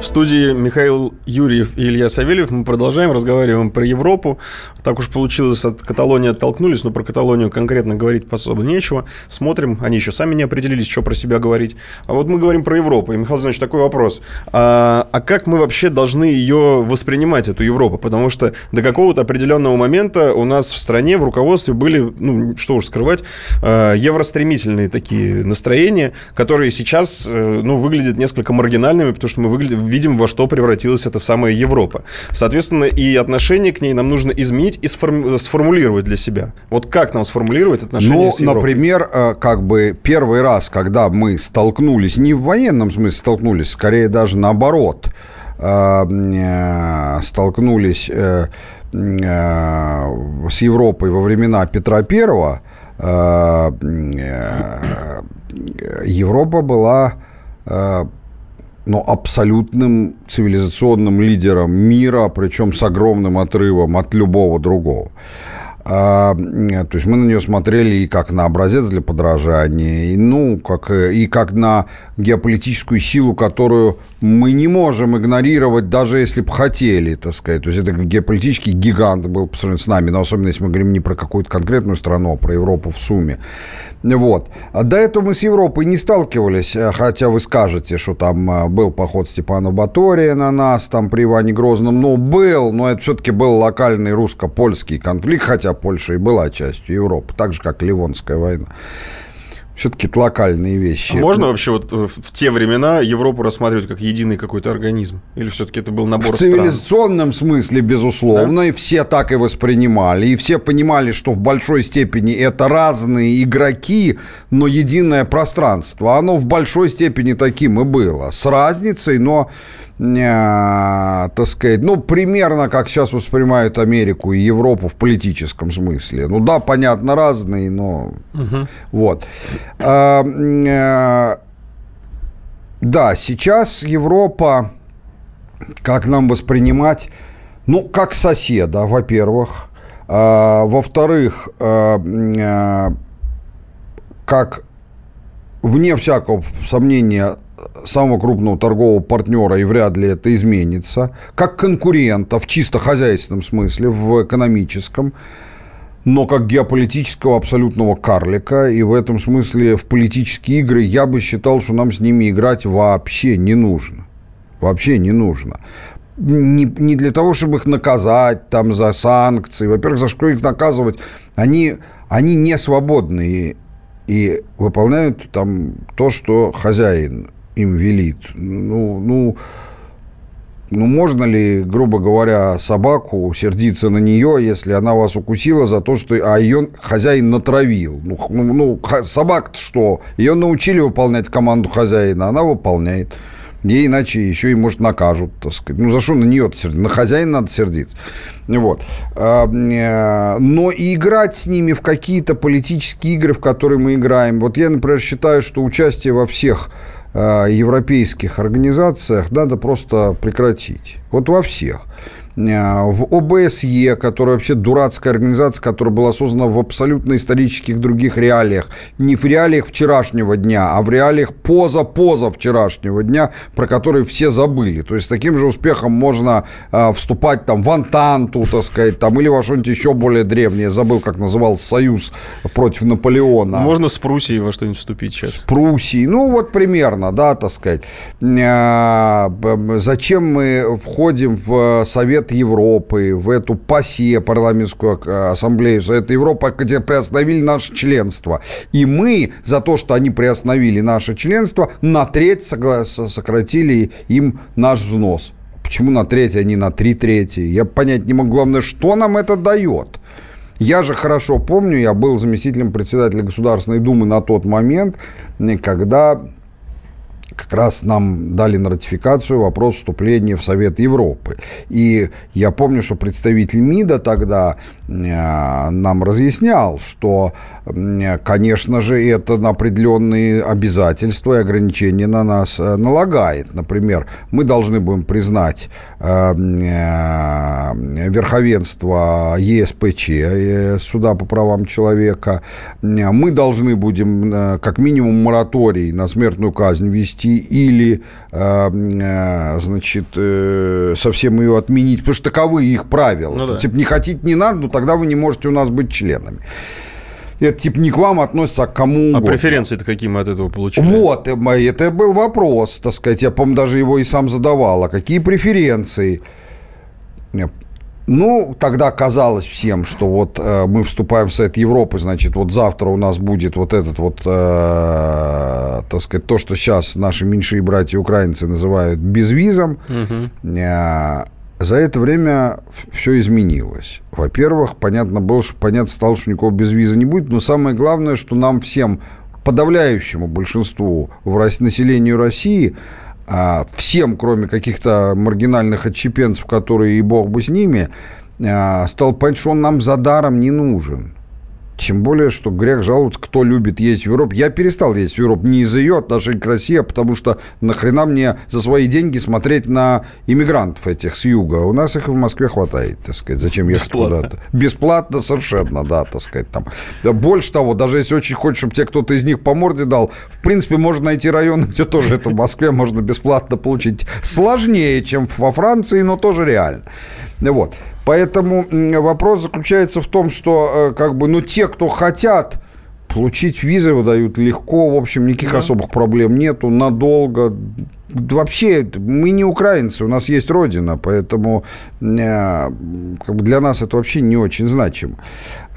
В студии Михаил Юрьев и Илья Савельев. Мы продолжаем, разговариваем про Европу. Так уж получилось, от Каталонии оттолкнулись, но про Каталонию конкретно говорить особо нечего. Смотрим, они еще сами не определились, что про себя говорить. А вот мы говорим про Европу. И, Михаил Владимирович, такой вопрос. А, а как мы вообще должны ее воспринимать, эту Европу? Потому что до какого-то определенного момента у нас в стране, в руководстве были, ну, что уж скрывать, евростремительные такие настроения, которые сейчас, ну, выглядят несколько маргинальными, потому что мы выглядим... видим, во что превратилась эта самая Европа. Соответственно, и отношение к ней нам нужно изменить и сформ... сформулировать для себя. Вот как нам сформулировать отношение ну, с Европой? Ну, например, как бы первый раз, когда мы столкнулись, не в военном смысле столкнулись, скорее даже наоборот, столкнулись с Европой во времена Петра Первого, Европа была... но абсолютным цивилизационным лидером мира, причем с огромным отрывом от любого другого. А, то есть мы на нее смотрели и как на образец для подражания, и, ну, как, и как на геополитическую силу, которую мы не можем игнорировать, даже если бы хотели, так сказать. То есть это геополитический гигант был по сравнению с нами, но особенно если мы говорим не про какую-то конкретную страну, а про Европу в сумме. Вот. А до этого мы с Европой не сталкивались, хотя вы скажете, что там был поход Степана Батория на нас, там при Иване Грозном, но был, но это все-таки был локальный русско-польский конфликт, хотя Польша и была частью Европы, так же, как Ливонская война. Все-таки это локальные вещи. А можно вообще вот в те времена Европу рассматривать как единый какой-то организм? Или все-таки это был набор стран? В цивилизационном смысле, безусловно, да? И все так и воспринимали. И все понимали, что в большой степени это разные игроки, но единое пространство. Оно в большой степени таким и было. С разницей, но... так сказать, ну, примерно как сейчас воспринимают Америку и Европу в политическом смысле. Ну да, понятно, разные, но угу. Вот. А, а, да, сейчас Европа, как нам воспринимать, ну, как соседа, во-первых, а, во-вторых, а, а, как, вне всякого сомнения, самого крупного торгового партнера, и вряд ли это изменится, как конкурента в чисто хозяйственном смысле, в экономическом, но как геополитического абсолютного карлика, и в этом смысле в политические игры я бы считал, что нам с ними играть вообще не нужно. Вообще не нужно. Не, не для того, чтобы их наказать там, за санкции. Во-первых, за что их наказывать? Они, они не свободные и выполняют там то, что хозяин им велит. Ну, ну, ну, можно ли, грубо говоря, собаку сердиться на нее, если она вас укусила за то, что а ее хозяин натравил? Ну, ну собака-то что? Ее научили выполнять команду хозяина, она выполняет. И иначе еще и, может, накажут, так сказать. Ну, за что на нее-то сердиться? На хозяина надо сердиться. Вот. Но и играть с ними в какие-то политические игры, в которые мы играем. Вот я, например, считаю, что участие во всех европейских организациях надо просто прекратить. Вот во всех. В ОБСЕ, которая вообще дурацкая организация, которая была создана в абсолютно исторических других реалиях. Не в реалиях вчерашнего дня, а в реалиях поза-позавчерашнего дня, про которые все забыли. То есть с таким же успехом можно э, вступать там в Антанту, так сказать, там, или во что-нибудь еще более древнее. Забыл, как назывался союз против Наполеона. Можно с Пруссией во что-нибудь вступить сейчас. С Пруссией. Ну, вот примерно, да, так сказать. Э, зачем мы входим в Совет Европы, в эту ПАСЕ, парламентскую ассамблею Совета Европы, где приостановили наше членство. И мы за то, что они приостановили наше членство, на треть сократили им наш взнос. Почему на треть, а не на три трети? Я понять не могу. Главное, что нам это дает. Я же хорошо помню, я был заместителем председателя Государственной Думы на тот момент, когда... как раз нам дали на ратификацию вопрос вступления в Совет Европы. И я помню, что представитель МИДа тогда нам разъяснял, что, конечно же, это определенные обязательства и ограничения на нас налагает. Например, мы должны будем признать верховенство Е С П Ч, Суда по правам человека. Мы должны будем как минимум мораторий на смертную казнь вести или, значит, совсем ее отменить, потому что таковы их правила. Ну, да. Типа не хотите, не надо, но тогда вы не можете у нас быть членами. Это типа не к вам относится, а к кому угодно. А преференции-то какие мы от этого получили? Вот, это был вопрос, так сказать. Я, по-моему, даже его и сам задавал. А какие преференции? Ну, тогда казалось всем, что вот э, мы вступаем в Совет Европы, значит, вот завтра у нас будет вот этот вот, э, так сказать, то, что сейчас наши меньшие братья-украинцы называют безвизом. Угу. Э, за это время все изменилось. Во-первых, понятно было, что понятно стало, что никакого безвиза не будет, но самое главное, что нам всем, подавляющему большинству населению России, всем, кроме каких-то маргинальных отщепенцев, которые, и бог бы с ними, стал понять, что он нам за даром не нужен. Тем более, что грех жаловаться, кто любит ездить в Европу. Я перестал ездить в Европу не из-за ее отношения к России, а потому что нахрена мне за свои деньги смотреть на иммигрантов этих с юга. У нас их в Москве хватает, так сказать. Зачем ехать куда-то? Бесплатно совершенно, да, так сказать. Там. Больше того, даже если очень хочешь, чтобы тебе кто-то из них по морде дал, в принципе, можно найти район, где тоже это в Москве можно бесплатно получить. Сложнее, чем во Франции, но тоже реально. Вот. Поэтому вопрос заключается в том, что как бы, ну, те, кто хотят получить визы, выдают легко. В общем, никаких да. особых проблем нету надолго. Вообще, мы не украинцы, у нас есть родина, поэтому как бы для нас это вообще не очень значимо.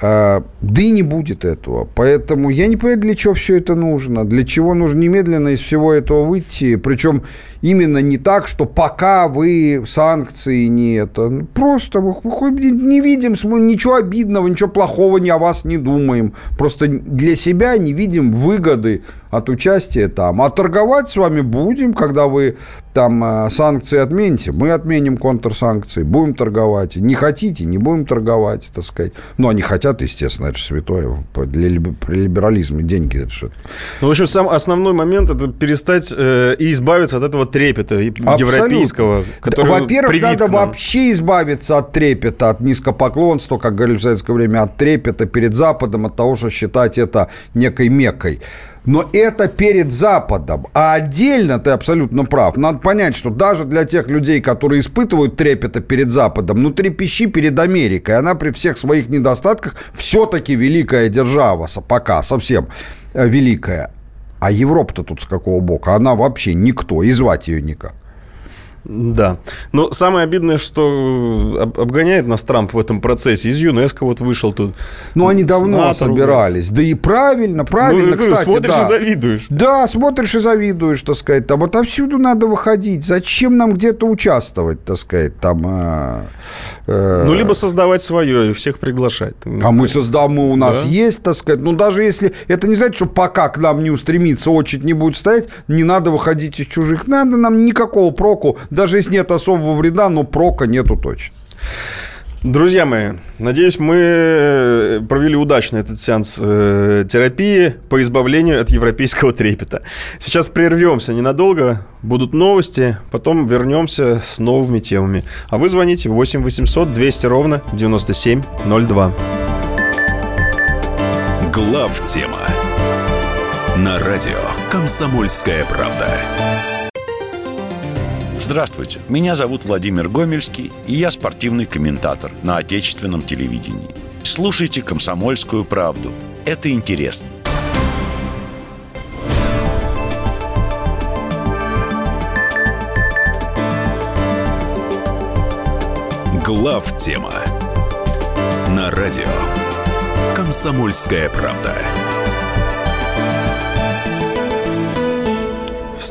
Да и не будет этого. Поэтому я не понимаю, для чего все это нужно, для чего нужно немедленно из всего этого выйти. Причем именно не так, что пока вы санкции не это. Просто мы не видим, ничего обидного, ничего плохого ни о вас не думаем. Просто для себя не видим выгоды от участия там. А торговать с вами будем, когда вы там санкции отмените, мы отменим контрсанкции, будем торговать. Не хотите, не будем торговать, так сказать. Ну, они хотят, естественно, это же святое. Для, при либерализме деньги это же... Ну, в общем, сам основной момент — это перестать э, и избавиться от этого трепета европейского. Во-первых, надо вообще избавиться от трепета, от низкопоклонства, как говорили в советское время, от трепета перед Западом, от того, что считать это некой меккой. Но это перед Западом. А отдельно, ты абсолютно прав, надо понять, что даже для тех людей, которые испытывают трепета перед Западом, ну, трепещи перед Америкой. Она при всех своих недостатках все-таки великая держава, пока совсем великая. А Европа-то тут с какого бока? Она вообще никто, и звать ее никак. Да. Но самое обидное, что обгоняет нас Трамп в этом процессе. Из ЮНЕСКО вот вышел тут. Ну, они давно собирались. Да и правильно, правильно, ну, кстати. Смотришь да. и завидуешь. Да, смотришь и завидуешь, так сказать. Там отовсюду надо выходить. Зачем нам где-то участвовать, так сказать, там... Э, э... Ну, либо создавать свое и всех приглашать. А мы создаем, у нас да. есть, так сказать. Ну, даже если... Это не значит, что пока к нам не устремится, очередь не будет стоять, не надо выходить из чужих. Надо нам никакого проку... Даже если нет особого вреда, но прока нету точно. Друзья мои, надеюсь, мы провели удачно этот сеанс терапии по избавлению от европейского трепета. Сейчас прервемся ненадолго, будут новости, потом вернемся с новыми темами. А вы звоните восемь восемьсот двести ровно девяносто семь ноль два. Главтема на радио «Комсомольская правда». Здравствуйте, меня зовут Владимир Гомельский, и я спортивный комментатор на отечественном телевидении. Слушайте «Комсомольскую правду». Это интересно. Главтема на радио «Комсомольская правда».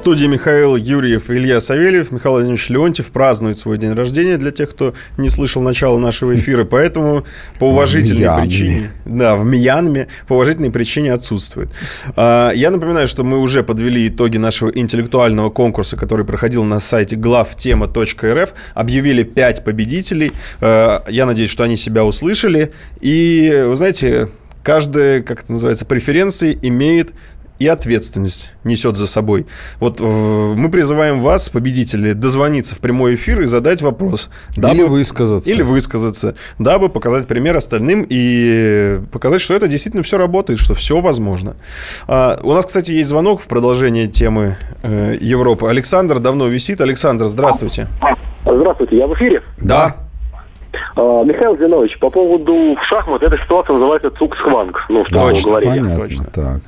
студии Михаил Юрьев и Илья Савельев. Михаил Владимирович Леонтьев празднует свой день рождения, для тех, кто не слышал начала нашего эфира, поэтому по уважительной в причине... Да, в Мьянме по уважительной причине отсутствует. Я напоминаю, что мы уже подвели итоги нашего интеллектуального конкурса, который проходил на сайте главтема точка рф. Объявили пять победителей. Я надеюсь, что они себя услышали. И, вы знаете, каждая, как это называется, преференция имеет... и ответственность несет за собой. Вот э, мы призываем вас, победители, дозвониться в прямой эфир и задать вопрос. Дабы, или высказаться. Или высказаться, дабы показать пример остальным и показать, что это действительно все работает, что все возможно. А, у нас, кстати, есть звонок в продолжение темы э, Европы. Александр давно висит. Александр, здравствуйте. Здравствуйте, я в эфире? Да. А, Михаил Зинович, по поводу шахмат, эта ситуация называется цуксхванг. Ну, что вы говорите. Понятно, точно. Так.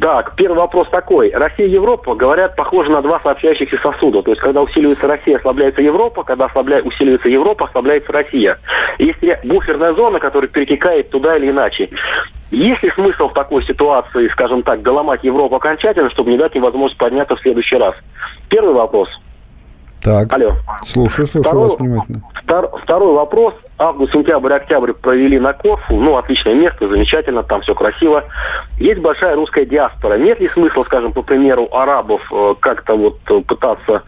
Да, первый вопрос такой. Россия и Европа, говорят, похожи на два сообщающихся сосуда. То есть, когда усиливается Россия, ослабляется Европа, когда ослабля... усиливается Европа, ослабляется Россия. Есть буферная зона, которая перетекает туда или иначе. Есть ли смысл в такой ситуации, скажем так, доломать Европу окончательно, чтобы не дать ей возможность подняться в следующий раз? Первый вопрос. Так. Алло. Слушаю, слушаю второй, вас внимательно. Втор, второй вопрос. Август, сентябрь, октябрь провели на Корфу. Ну, отличное место, замечательно, там все красиво. Есть большая русская диаспора. Нет ли смысла, скажем, по примеру арабов, как-то вот пытаться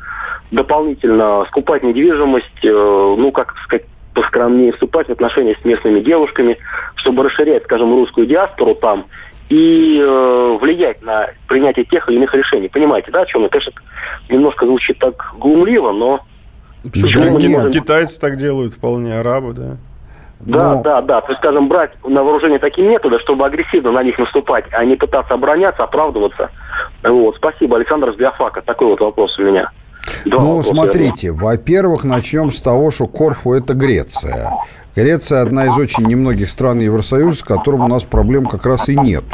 дополнительно скупать недвижимость, ну, как сказать, поскромнее вступать в отношения с местными девушками, чтобы расширять, скажем, русскую диаспору там и э, влиять на принятие тех или иных решений. Понимаете, да, о чем? Конечно, немножко звучит так глумливо, но... Почему да, можем... Китайцы так делают, вполне арабы, да? Да, но... да, да. То есть, скажем, брать на вооружение такие методы, чтобы агрессивно на них наступать, а не пытаться обороняться, оправдываться. Вот. Спасибо, Александр с Биофака. Такой вот вопрос у меня. Два ну, смотрите, во-первых, начнем с того, что Корфу – это Греция. Греция – одна из очень немногих стран Евросоюза, с которым у нас проблем как раз и нету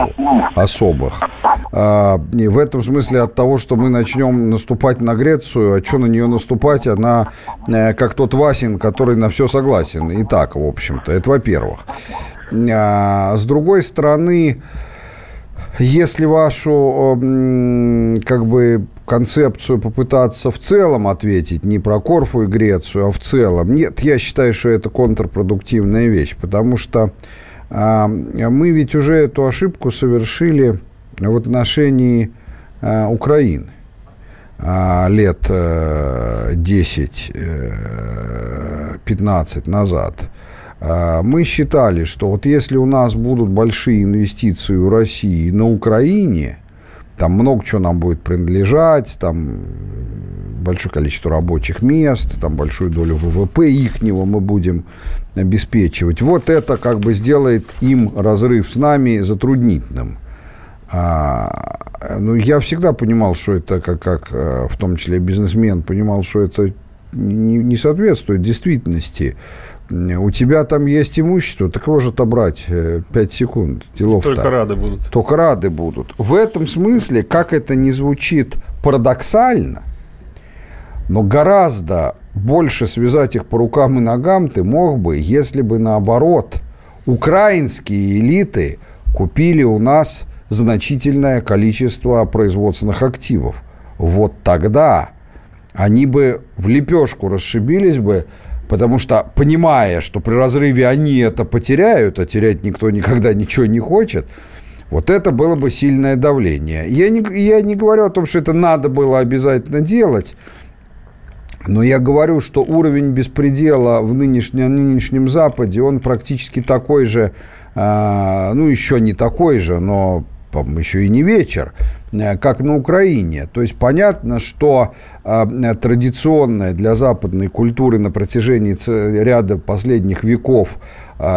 особых. И в этом смысле от того, что мы начнем наступать на Грецию, а что на нее наступать, она как тот Васин, который на все согласен. И так, в общем-то, это во-первых. С другой стороны, если вашу как бы концепцию попытаться в целом ответить, не про Корфу и Грецию, а в целом, нет, я считаю, что это контрпродуктивная вещь, потому что э, мы ведь уже эту ошибку совершили в отношении э, Украины э, лет э, десять-пятнадцать назад. Мы считали, что вот если у нас будут большие инвестиции у России на Украине, там много чего нам будет принадлежать, там большое количество рабочих мест, там большую долю вэ вэ пэ ихнего мы будем обеспечивать. Вот это как бы сделает им разрыв с нами затруднительным. Ну, я всегда понимал, что это, как, как в том числе бизнесмен, понимал, что это не, не соответствует действительности. У тебя там есть имущество, так его же отобрать пять секунд. Делов только рады будут. Только рады будут. В этом смысле, как это ни звучит парадоксально, но гораздо больше связать их по рукам и ногам ты мог бы, если бы, наоборот, украинские элиты купили у нас значительное количество производственных активов. Вот тогда они бы в лепешку расшибились бы, потому что, понимая, что при разрыве они это потеряют, а терять никто никогда ничего не хочет, вот это было бы сильное давление. Я не, я не говорю о том, что это надо было обязательно делать, но я говорю, что уровень беспредела в нынешнем, нынешнем Западе, он практически такой же, э, ну, еще не такой же, но... еще и не вечер, как на Украине. То есть понятно, что традиционная для западной культуры на протяжении ряда последних веков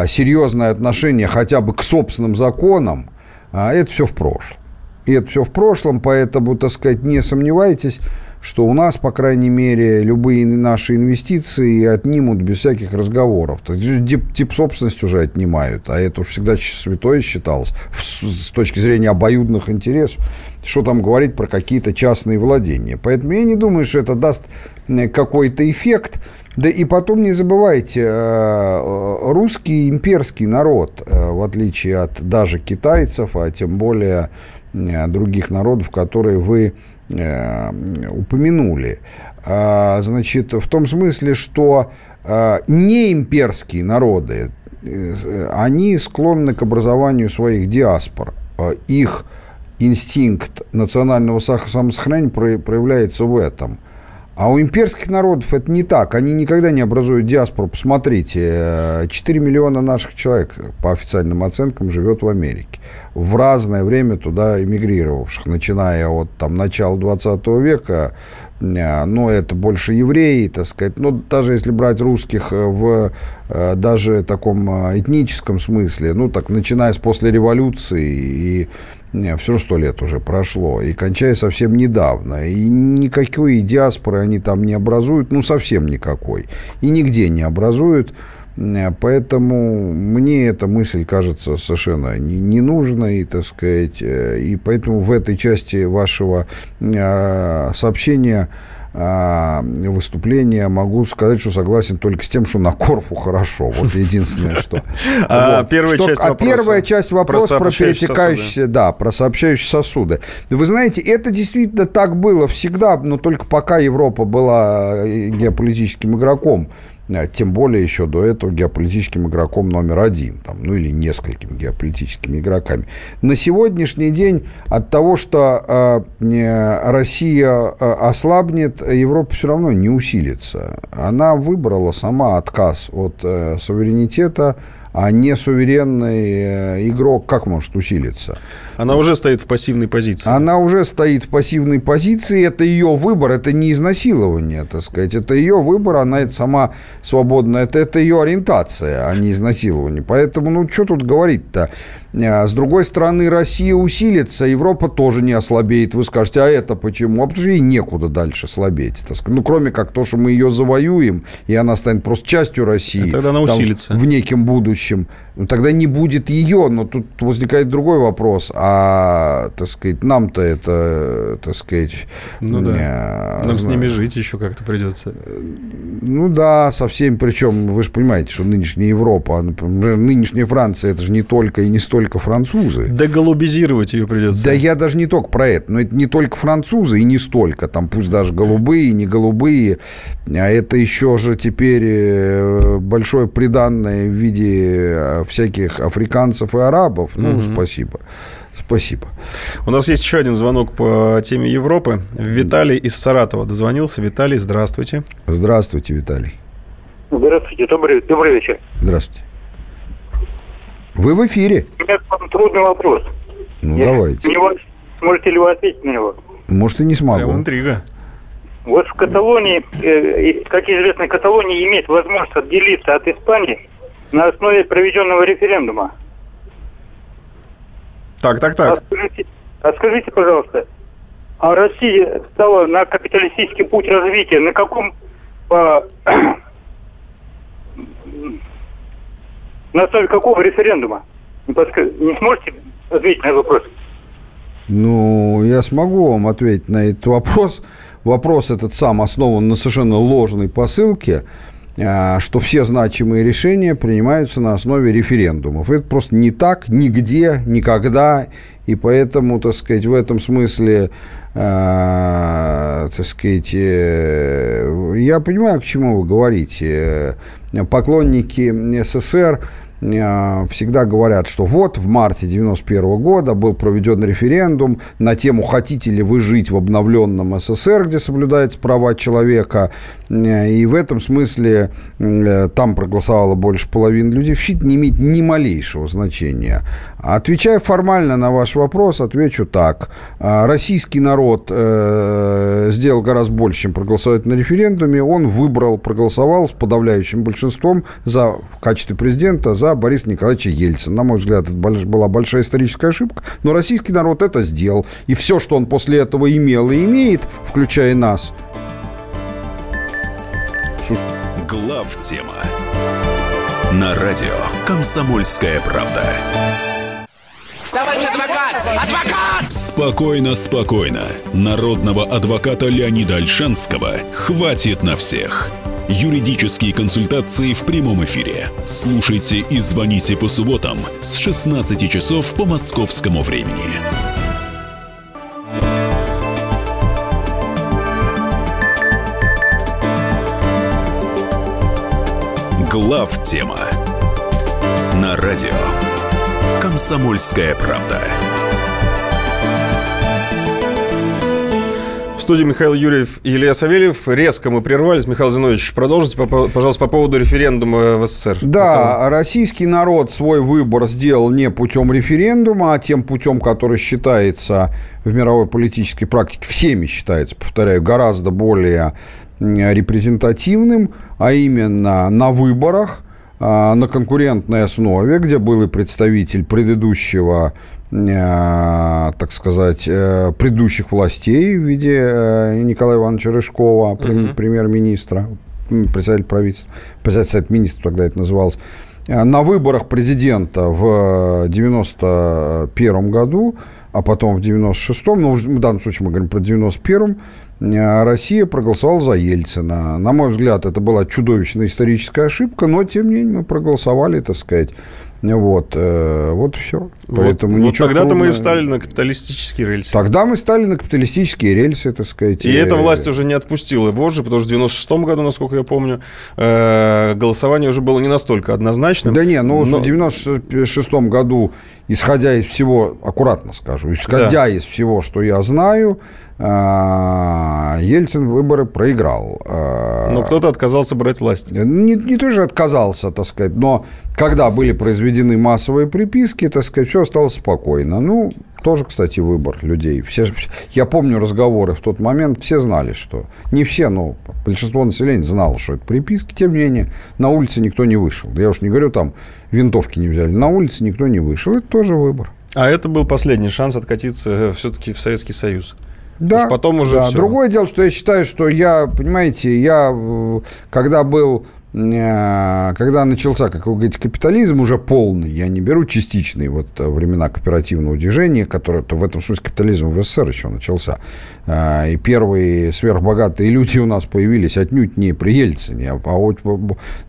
серьезное отношение хотя бы к собственным законам, это все в прошлом. И это все в прошлом, поэтому, так сказать, не сомневайтесь, что у нас, по крайней мере, любые наши инвестиции отнимут без всяких разговоров. То есть, тип, тип собственность уже отнимают, а это уж всегда святое считалось с точки зрения обоюдных интересов. Что там говорить про какие-то частные владения. Поэтому я не думаю, что это даст какой-то эффект. Да и потом не забывайте, русский имперский народ, в отличие от даже китайцев, а тем более других народов, которые вы упомянули. Значит, в том смысле, что неимперские народы, они склонны к образованию своих диаспор. Их инстинкт национального самосохранения проявляется в этом. А у имперских народов это не так. Они никогда не образуют диаспору. Посмотрите, четыре миллиона наших человек, по официальным оценкам, живет в Америке. В разное время туда эмигрировавших, начиная от там, начала двадцатого века, ну, это больше евреи, так сказать. Ну, даже если брать русских в даже таком этническом смысле, ну, так, начиная с после революции и... Не, все сто лет уже прошло, и кончая совсем недавно. И никакой диаспоры они там не образуют, ну, совсем никакой. И нигде не образуют. Поэтому мне эта мысль кажется совершенно ненужной, так сказать. И поэтому в этой части вашего сообщения, выступления могу сказать, что согласен только с тем, что на Корфу хорошо. Вот единственное, что... А первая часть вопроса про перетекающие... Да, про сообщающие сосуды. Вы знаете, это действительно так было всегда, но только пока Европа была геополитическим игроком. Тем более еще до этого геополитическим игроком номер один, там, ну или несколькими геополитическими игроками. На сегодняшний день от того, что э, Россия ослабнет, Европа все равно не усилится. Она выбрала сама отказ от э, суверенитета, а не суверенный игрок как может усилиться? Она уже стоит в пассивной позиции. Она уже стоит в пассивной позиции. Это ее выбор, это не изнасилование, так сказать. Это ее выбор, она это сама свободна. Это, это ее ориентация, а не изнасилование. Поэтому, ну, что тут говорить-то? С другой стороны, Россия усилится, Европа тоже не ослабеет. Вы скажете, а это почему? А потому что ей некуда дальше слабеть. Так сказать. Ну, кроме как то, что мы ее завоюем, и она станет просто частью России. А тогда она там, усилится. В неком будущем. Тогда не будет ее, но тут возникает другой вопрос. А, так сказать, нам-то это, так сказать... Ну да, не, нам знаю. С ними жить еще как-то придется. Ну да, со всеми. Причем, вы же понимаете, что нынешняя Европа, например, нынешняя Франция, это же не только и не столько французы. Да голубизировать ее придется. Да я даже не только про это, но это не только французы и не столько, там пусть даже голубые, не голубые, а это еще же теперь большое приданное в виде всяких африканцев и арабов. Ну, mm-hmm. спасибо. Спасибо. У нас есть еще один звонок по теме Европы. Виталий из Саратова дозвонился. Виталий, здравствуйте. Здравствуйте, Виталий. Здравствуйте. Добрый, добрый вечер. Здравствуйте. Вы в эфире. У меня трудный вопрос. Ну, я давайте. Не вас, сможете ли вы ответить на него? Может, и не смогу. Прям интрига. Вот в Каталонии, как известно, Каталония имеет возможность отделиться от Испании на основе проведенного референдума. Так, так, так. А скажите, а скажите, пожалуйста, а Россия стала на капиталистический путь развития на каком... Э, на основе какого референдума? Не, подск... не сможете ответить на этот вопрос? Ну, я смогу вам ответить на этот вопрос. Вопрос этот сам основан на совершенно ложной посылке, что все значимые решения принимаются на основе референдумов. Это просто не так, нигде, никогда. И поэтому, так сказать, в этом смысле, э, так сказать, э, я понимаю, к чему вы говорите. Поклонники СССР всегда говорят, что вот в марте девяносто первого года был проведен референдум на тему «Хотите ли вы жить в обновленном СССР, где соблюдаются права человека?» И в этом смысле там проголосовало больше половины людей. Щит не имеет ни малейшего значения. Отвечая формально на ваш вопрос, отвечу так. Российский народ сделал гораздо больше, чем проголосовать на референдуме. Он выбрал, проголосовал с подавляющим большинством за, в качестве президента за Бориса Николаевича Ельцина. На мой взгляд, это была большая историческая ошибка, но российский народ это сделал. И все, что он после этого имел и имеет, включая нас. Главтема на радио «Комсомольская правда». Товарищ адвокат! Адвокат! Спокойно, спокойно. Народного адвоката Леонида Ольшанского хватит на всех. Юридические консультации в прямом эфире. Слушайте и звоните по субботам с шестнадцати часов по московскому времени. Главтема на радио «Комсомольская правда». В студии Михаил Юрьев и Илья Савельев. Резко мы прервались. Михаил Зинович, продолжите, пожалуйста, по поводу референдума в СССР. Да, потом... российский народ свой выбор сделал не путем референдума, а тем путем, который считается в мировой политической практике, всеми считается, повторяю, гораздо более репрезентативным, а именно на выборах, на конкурентной основе, где был и представитель предыдущего, так сказать, предыдущих властей в виде Николая Ивановича Рыжкова, премьер-министра, председатель правительства, председатель Совета Министров тогда это называлось, на выборах президента в девяносто первом году, а потом в девяносто шестом, ну, в данном случае мы говорим про девяносто первом, Россия проголосовала за Ельцина. На мой взгляд, это была чудовищная историческая ошибка, но, тем не менее, мы проголосовали, так сказать. Вот, вот все. Поэтому вот, ничего вот тогда-то трудного. Мы и встали на капиталистические рельсы. Тогда мы встали на капиталистические рельсы, так сказать. И эта власть уже не отпустила его же, потому что в девяносто шестом году, насколько я помню, голосование уже было не настолько однозначным. Да не, ну но... в девяносто шестом году, исходя из всего, аккуратно скажу, исходя да. из всего, что я знаю, Ельцин выборы проиграл. Но кто-то отказался брать власть. Не, не тоже отказался, так сказать, но когда были произведены массовые приписки, так сказать, все осталось спокойно. Ну, тоже, кстати, выбор людей. Все, я помню разговоры в тот момент, все знали, что... Не все, но большинство населения знало, что это приписки. Тем не менее, на улице никто не вышел. Я уж не говорю, там винтовки не взяли. На улице никто не вышел. Это тоже выбор. А это был последний шанс откатиться все-таки в Советский Союз. Да, потом уже да. Другое дело, что я считаю, что я, понимаете, я, когда был, когда начался, как вы говорите, капитализм уже полный, я не беру частичные вот времена кооперативного движения, которое в этом смысле капитализм в СССР еще начался, и первые сверхбогатые люди у нас появились отнюдь не при Ельцине, а вот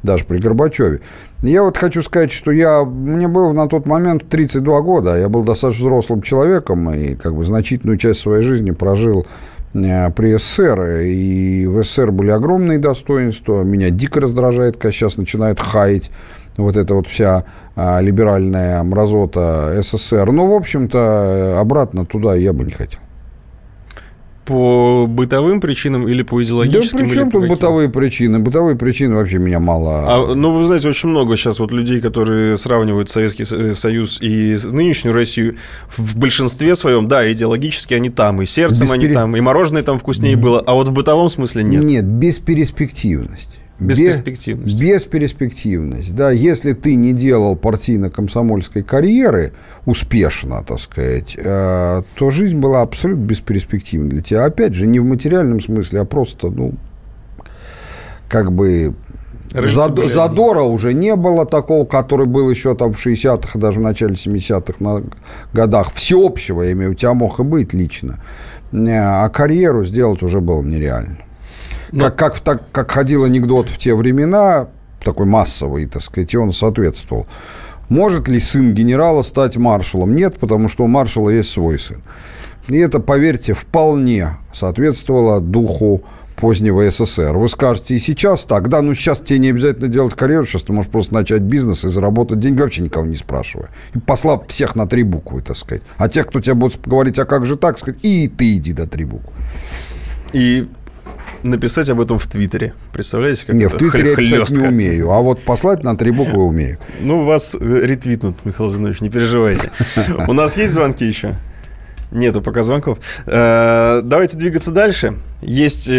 даже при Горбачеве. Я вот хочу сказать, что я, мне было на тот момент тридцать два года, я был достаточно взрослым человеком и как бы значительную часть своей жизни прожил при СССР, и в СССР были огромные достоинства, меня дико раздражает, когда сейчас начинают хаять вот эта вот вся либеральная мразота СССР, но, в общем-то, обратно туда я бы не хотел. По бытовым причинам или по идеологическим? Да при чем тут бытовые причины? Бытовые причины вообще меня мало... А, ну, вы знаете, очень много сейчас вот людей, которые сравнивают Советский Союз и нынешнюю Россию, в большинстве своем, да, идеологически они там, и сердцем Беспере... они там, и мороженое там вкуснее было, а вот в бытовом смысле нет. Нет, бесперспективность. Бесперспективность. Бесперспективность, да. Если ты не делал партийно-комсомольской карьеры успешно, так сказать, э, то жизнь была абсолютно бесперспективна для тебя. Опять же, не в материальном смысле, а просто, ну, как бы... Зад, задора уже не было такого, который был еще там в шестидесятых, даже в начале семидесятых годах. Всеобщего, я имею в виду, у тебя мог и быть лично. А карьеру сделать уже было нереально. Но... Как, как, так, как ходил анекдот в те времена, такой массовый, так сказать, и он соответствовал. Может ли сын генерала стать маршалом? Нет, потому что у маршала есть свой сын. И это, поверьте, вполне соответствовало духу позднего СССР. Вы скажете, и сейчас так, да, ну сейчас тебе не обязательно делать карьеру, сейчас ты можешь просто начать бизнес и заработать деньги, вообще никого не спрашивая. И послав всех на три буквы, так сказать. А тех, кто тебе будет говорить, а как же так, сказать, и ты иди до три буквы. И... написать об этом в Твиттере. Представляете, как не, это хлестко? Нет, в Твиттере я писать не умею, а вот послать на три буквы умею. Ну, вас ретвитнут, Михаил Зинович, не переживайте. У нас есть звонки еще? Нету пока звонков. Давайте двигаться дальше. Есть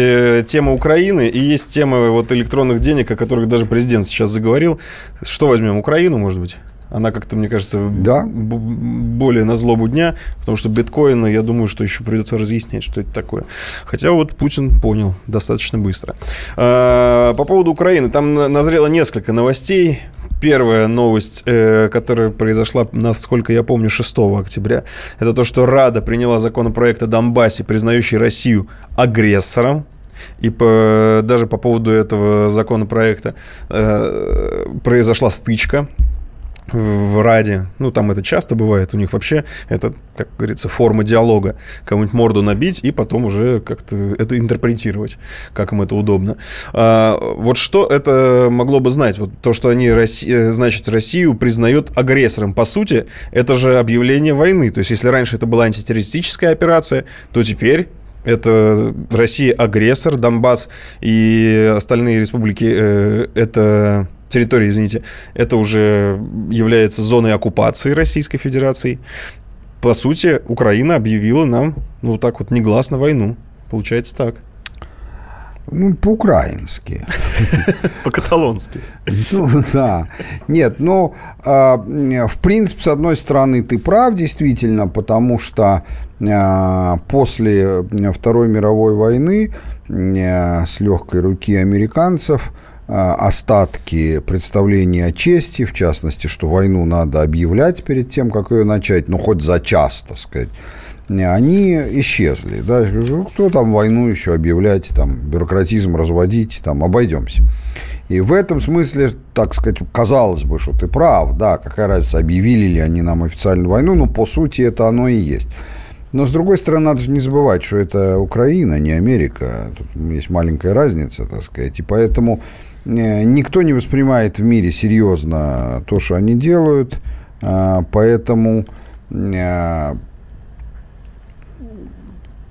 тема Украины и есть тема вот электронных денег, о которых даже президент сейчас заговорил. Что возьмем? Украину, может быть? Она как-то, мне кажется, да? б- более на злобу дня, потому что биткоины, я думаю, что еще придется разъяснять, что это такое. Хотя вот Путин понял достаточно быстро. А, по поводу Украины. Там назрело несколько новостей. Первая новость, э, которая произошла, насколько я помню, шестого октября, это то, что Рада приняла законопроект о Донбассе, признающий Россию агрессором. И по, даже по поводу этого законопроекта э, произошла стычка. в Раде, ну, там это часто бывает, у них вообще это, как говорится, форма диалога, кому-нибудь морду набить и потом уже как-то это интерпретировать, как им это удобно. А вот что это могло бы знать? Вот то, что они, Россия, значит, Россию признают агрессором, по сути, это же объявление войны. То есть, если раньше это была антитеррористическая операция, то теперь... Это Россия агрессор, Донбасс и остальные республики, это территории, извините, это уже является зоной оккупации Российской Федерации. По сути, Украина объявила нам, ну так вот, негласно войну. Получается так. Ну, по-украински. По-каталонски. Ну, да. Нет, ну, в принципе, с одной стороны, ты прав, действительно, потому что после Второй мировой войны с легкой руки американцев остатки представления о чести, в частности, что войну надо объявлять перед тем, как ее начать, ну, хоть за час, так сказать, они исчезли. Да? Кто там войну еще объявлять, там, бюрократизм разводить, там, обойдемся. И в этом смысле, так сказать, казалось бы, что ты прав, да, какая разница, объявили ли они нам официальную войну, но по сути это оно и есть. Но, с другой стороны, надо же не забывать, что это Украина, не Америка. Тут есть маленькая разница, так сказать, и поэтому никто не воспринимает в мире серьезно то, что они делают, поэтому...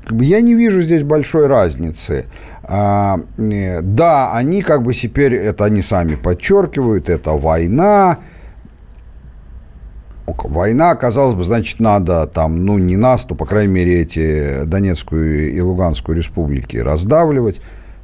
Я не вижу здесь большой разницы. Да, они как бы теперь, это они сами подчеркивают, это война. Война, казалось бы, значит, надо там, ну, не нас, то, по крайней мере, эти Донецкую и Луганскую республики раздавливать.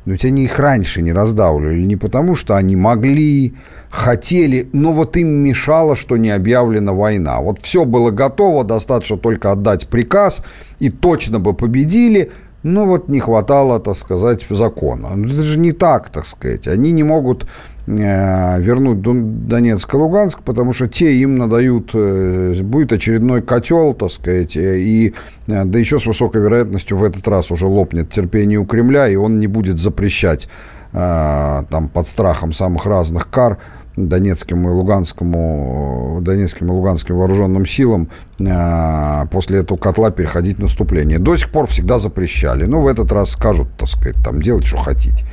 Но ведь они их раньше не раздавливали не потому, что они могли, хотели, но вот им мешало, что не объявлена война. Вот все было готово, достаточно только отдать приказ, и точно бы победили, но вот не хватало, так сказать, закона. Это же не так, так сказать. Они не могут вернуть Донецк и Луганск, потому что те им надают, будет очередной котел, так сказать, и, да еще с высокой вероятностью в этот раз уже лопнет терпение у Кремля, и он не будет запрещать там, под страхом самых разных кар Донецким и Луганскому, Донецким и Луганским вооруженным силам после этого котла переходить в наступление. До сих пор всегда запрещали. Ну, в этот раз скажут, так сказать, там, делать, что хотите.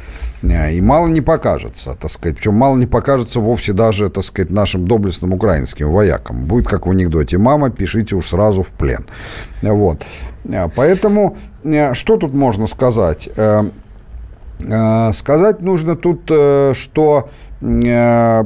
И мало не покажется, так сказать. Причем мало не покажется вовсе даже, так сказать, нашим доблестным украинским воякам. Будет, как в анекдоте, мама, пишите уж сразу в плен. Вот. Поэтому что тут можно сказать? Сказать нужно тут, что я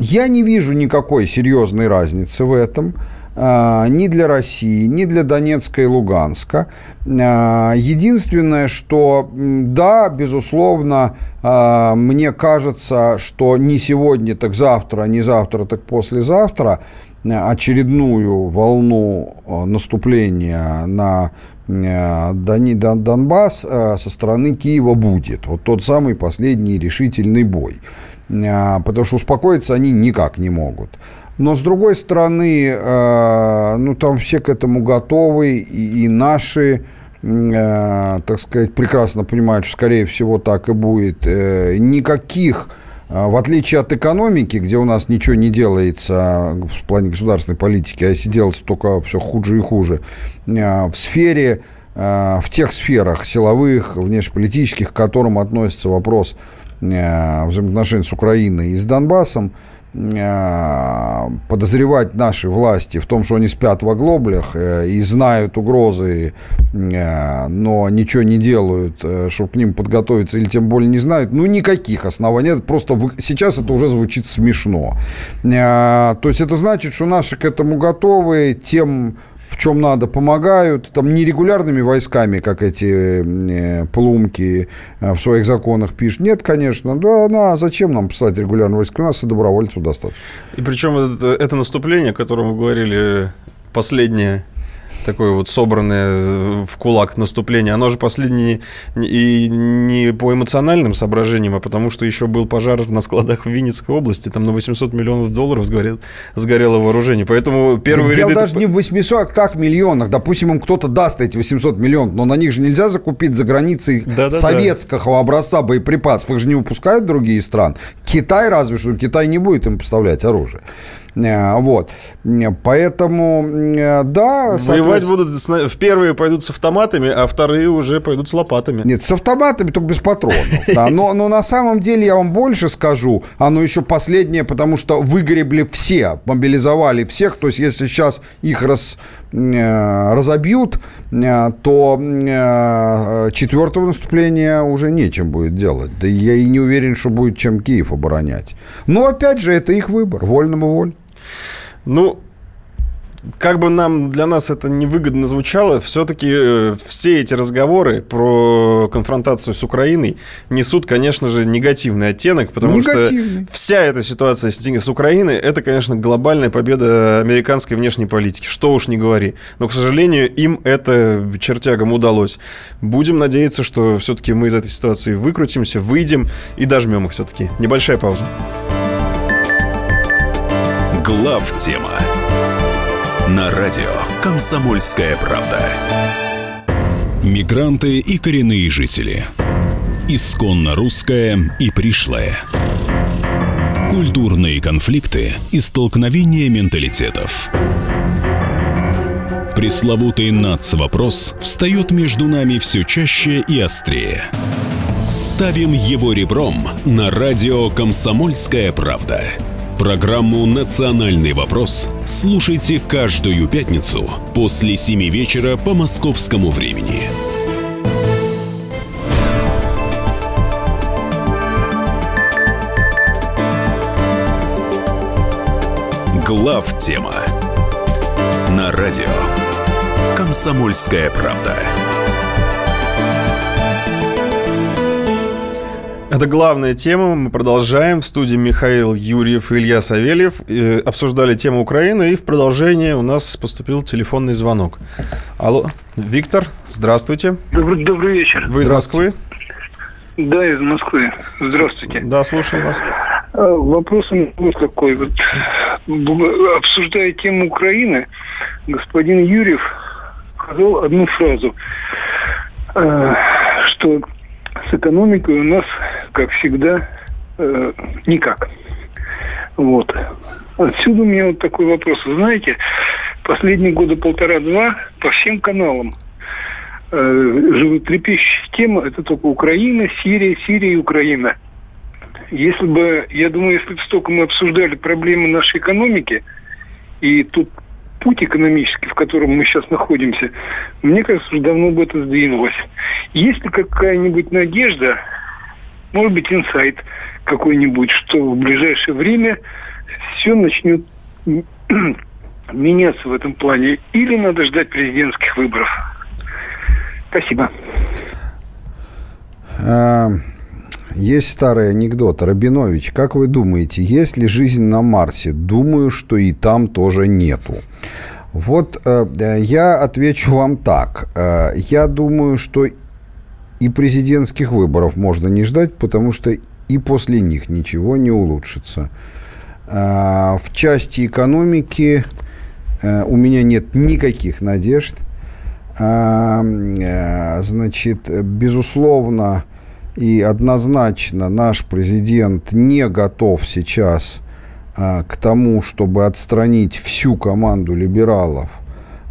не вижу никакой серьезной разницы в этом. Ни для России, ни для Донецка и Луганска. Единственное, что, да, безусловно, мне кажется, что не сегодня, так завтра, не завтра, так послезавтра очередную волну наступления на Донбасс со стороны Киева будет. Вот тот самый последний решительный бой. Потому что успокоиться они никак не могут. Но, с другой стороны, ну, там все к этому готовы, и, и наши, так сказать, прекрасно понимают, что, скорее всего, так и будет. Никаких, в отличие от экономики, где у нас ничего не делается в плане государственной политики, а если делается, только все хуже и хуже, в сфере, в тех сферах силовых, внешнеполитических, к которым относится вопрос взаимоотношений с Украиной и с Донбассом, подозревать наши власти в том, что они спят в оглоблях и знают угрозы, но ничего не делают, чтобы к ним подготовиться, или тем более не знают, ну, никаких оснований нет. Просто сейчас это уже звучит смешно. То есть это значит, что наши к этому готовы, тем, в чем надо, помогают, там не регулярными войсками, как эти плумки в своих законах пишут. Нет, конечно, да, ну, а зачем нам посылать регулярные войска, у нас и добровольцев достаточно. И причем это, это наступление, о котором вы говорили, последнее, такое вот собранное в кулак наступление, оно же последнее и не по эмоциональным соображениям, а потому что еще был пожар на складах в Винницкой области, там на восемьсот миллионов долларов сгорело, сгорело вооружение. Поэтому первые дело ряды... даже не в восьмистах миллионах, допустим, им кто-то даст эти восемьсот миллионов, но на них же нельзя закупить за границей да, да, советского да. образца боеприпасов, их же не выпускают другие страны. Китай разве что, Китай не будет им поставлять оружие. Вот. Поэтому, да... Воевать будут... В первые пойдут с автоматами, а вторые уже пойдут с лопатами. Нет, с автоматами, только без патронов. Да. Но, но на самом деле, я вам больше скажу, оно еще последнее, потому что выгребли все, мобилизовали всех. То есть, если сейчас их раз, разобьют, то четвертого наступления уже нечем будет делать. Да я и не уверен, что будет чем Киев оборонять. Но, опять же, это их выбор. Вольному воль. Ну, как бы нам, для нас это невыгодно звучало, все-таки все эти разговоры про конфронтацию с Украиной несут, конечно же, негативный оттенок, потому негативный. Что вся эта ситуация с Украиной, это, конечно, глобальная победа американской внешней политики, что уж не говори. Но, к сожалению, им это чертягам удалось. Будем надеяться, что все-таки мы из этой ситуации выкрутимся, выйдем и дожмем их все-таки. Небольшая пауза. Главтема на радио «Комсомольская правда». Мигранты и коренные жители. Исконно русское и пришлое. Культурные конфликты и столкновения менталитетов. Пресловутый нацвопрос встает между нами все чаще и острее. Ставим его ребром на радио «Комсомольская правда». Программу «Национальный вопрос» слушайте каждую пятницу после семи вечера по московскому времени. Главтема на радио «Комсомольская правда». Это главная тема. Мы продолжаем. В студии Михаил Юрьев и Илья Савельев. Э, обсуждали тему Украины. И в продолжение у нас поступил телефонный звонок. Алло. Виктор, здравствуйте. Добрый, добрый вечер. Вы из Москвы? Да, из Москвы. Здравствуйте. Да, слушаю вас. Вопрос вот такой. Вот, обсуждая тему Украины, господин Юрьев сказал одну фразу, э, что... С экономикой у нас, как всегда, э, никак. Вот. Отсюда у меня вот такой вопрос. Вы знаете, последние года полтора-два по всем каналам э, животрепещущая тема – это только Украина, Сирия, Сирия и Украина. Если бы, я думаю, если бы столько мы обсуждали проблемы нашей экономики, и тут путь экономический, в котором мы сейчас находимся, мне кажется, уже давно бы это сдвинулось. Есть ли какая-нибудь надежда, может быть, инсайт какой-нибудь, что в ближайшее время все начнет меняться в этом плане? Или надо ждать президентских выборов? Спасибо. Есть старый анекдот. Рабинович, как вы думаете, есть ли жизнь на Марсе? Думаю, что и там тоже нету. Вот э, я отвечу вам так. Э, я думаю, что и президентских выборов можно не ждать, потому что и после них ничего не улучшится. Э, в части экономики э, у меня нет никаких надежд. Э, э, значит, безусловно, и однозначно наш президент не готов сейчас а, к тому, чтобы отстранить всю команду либералов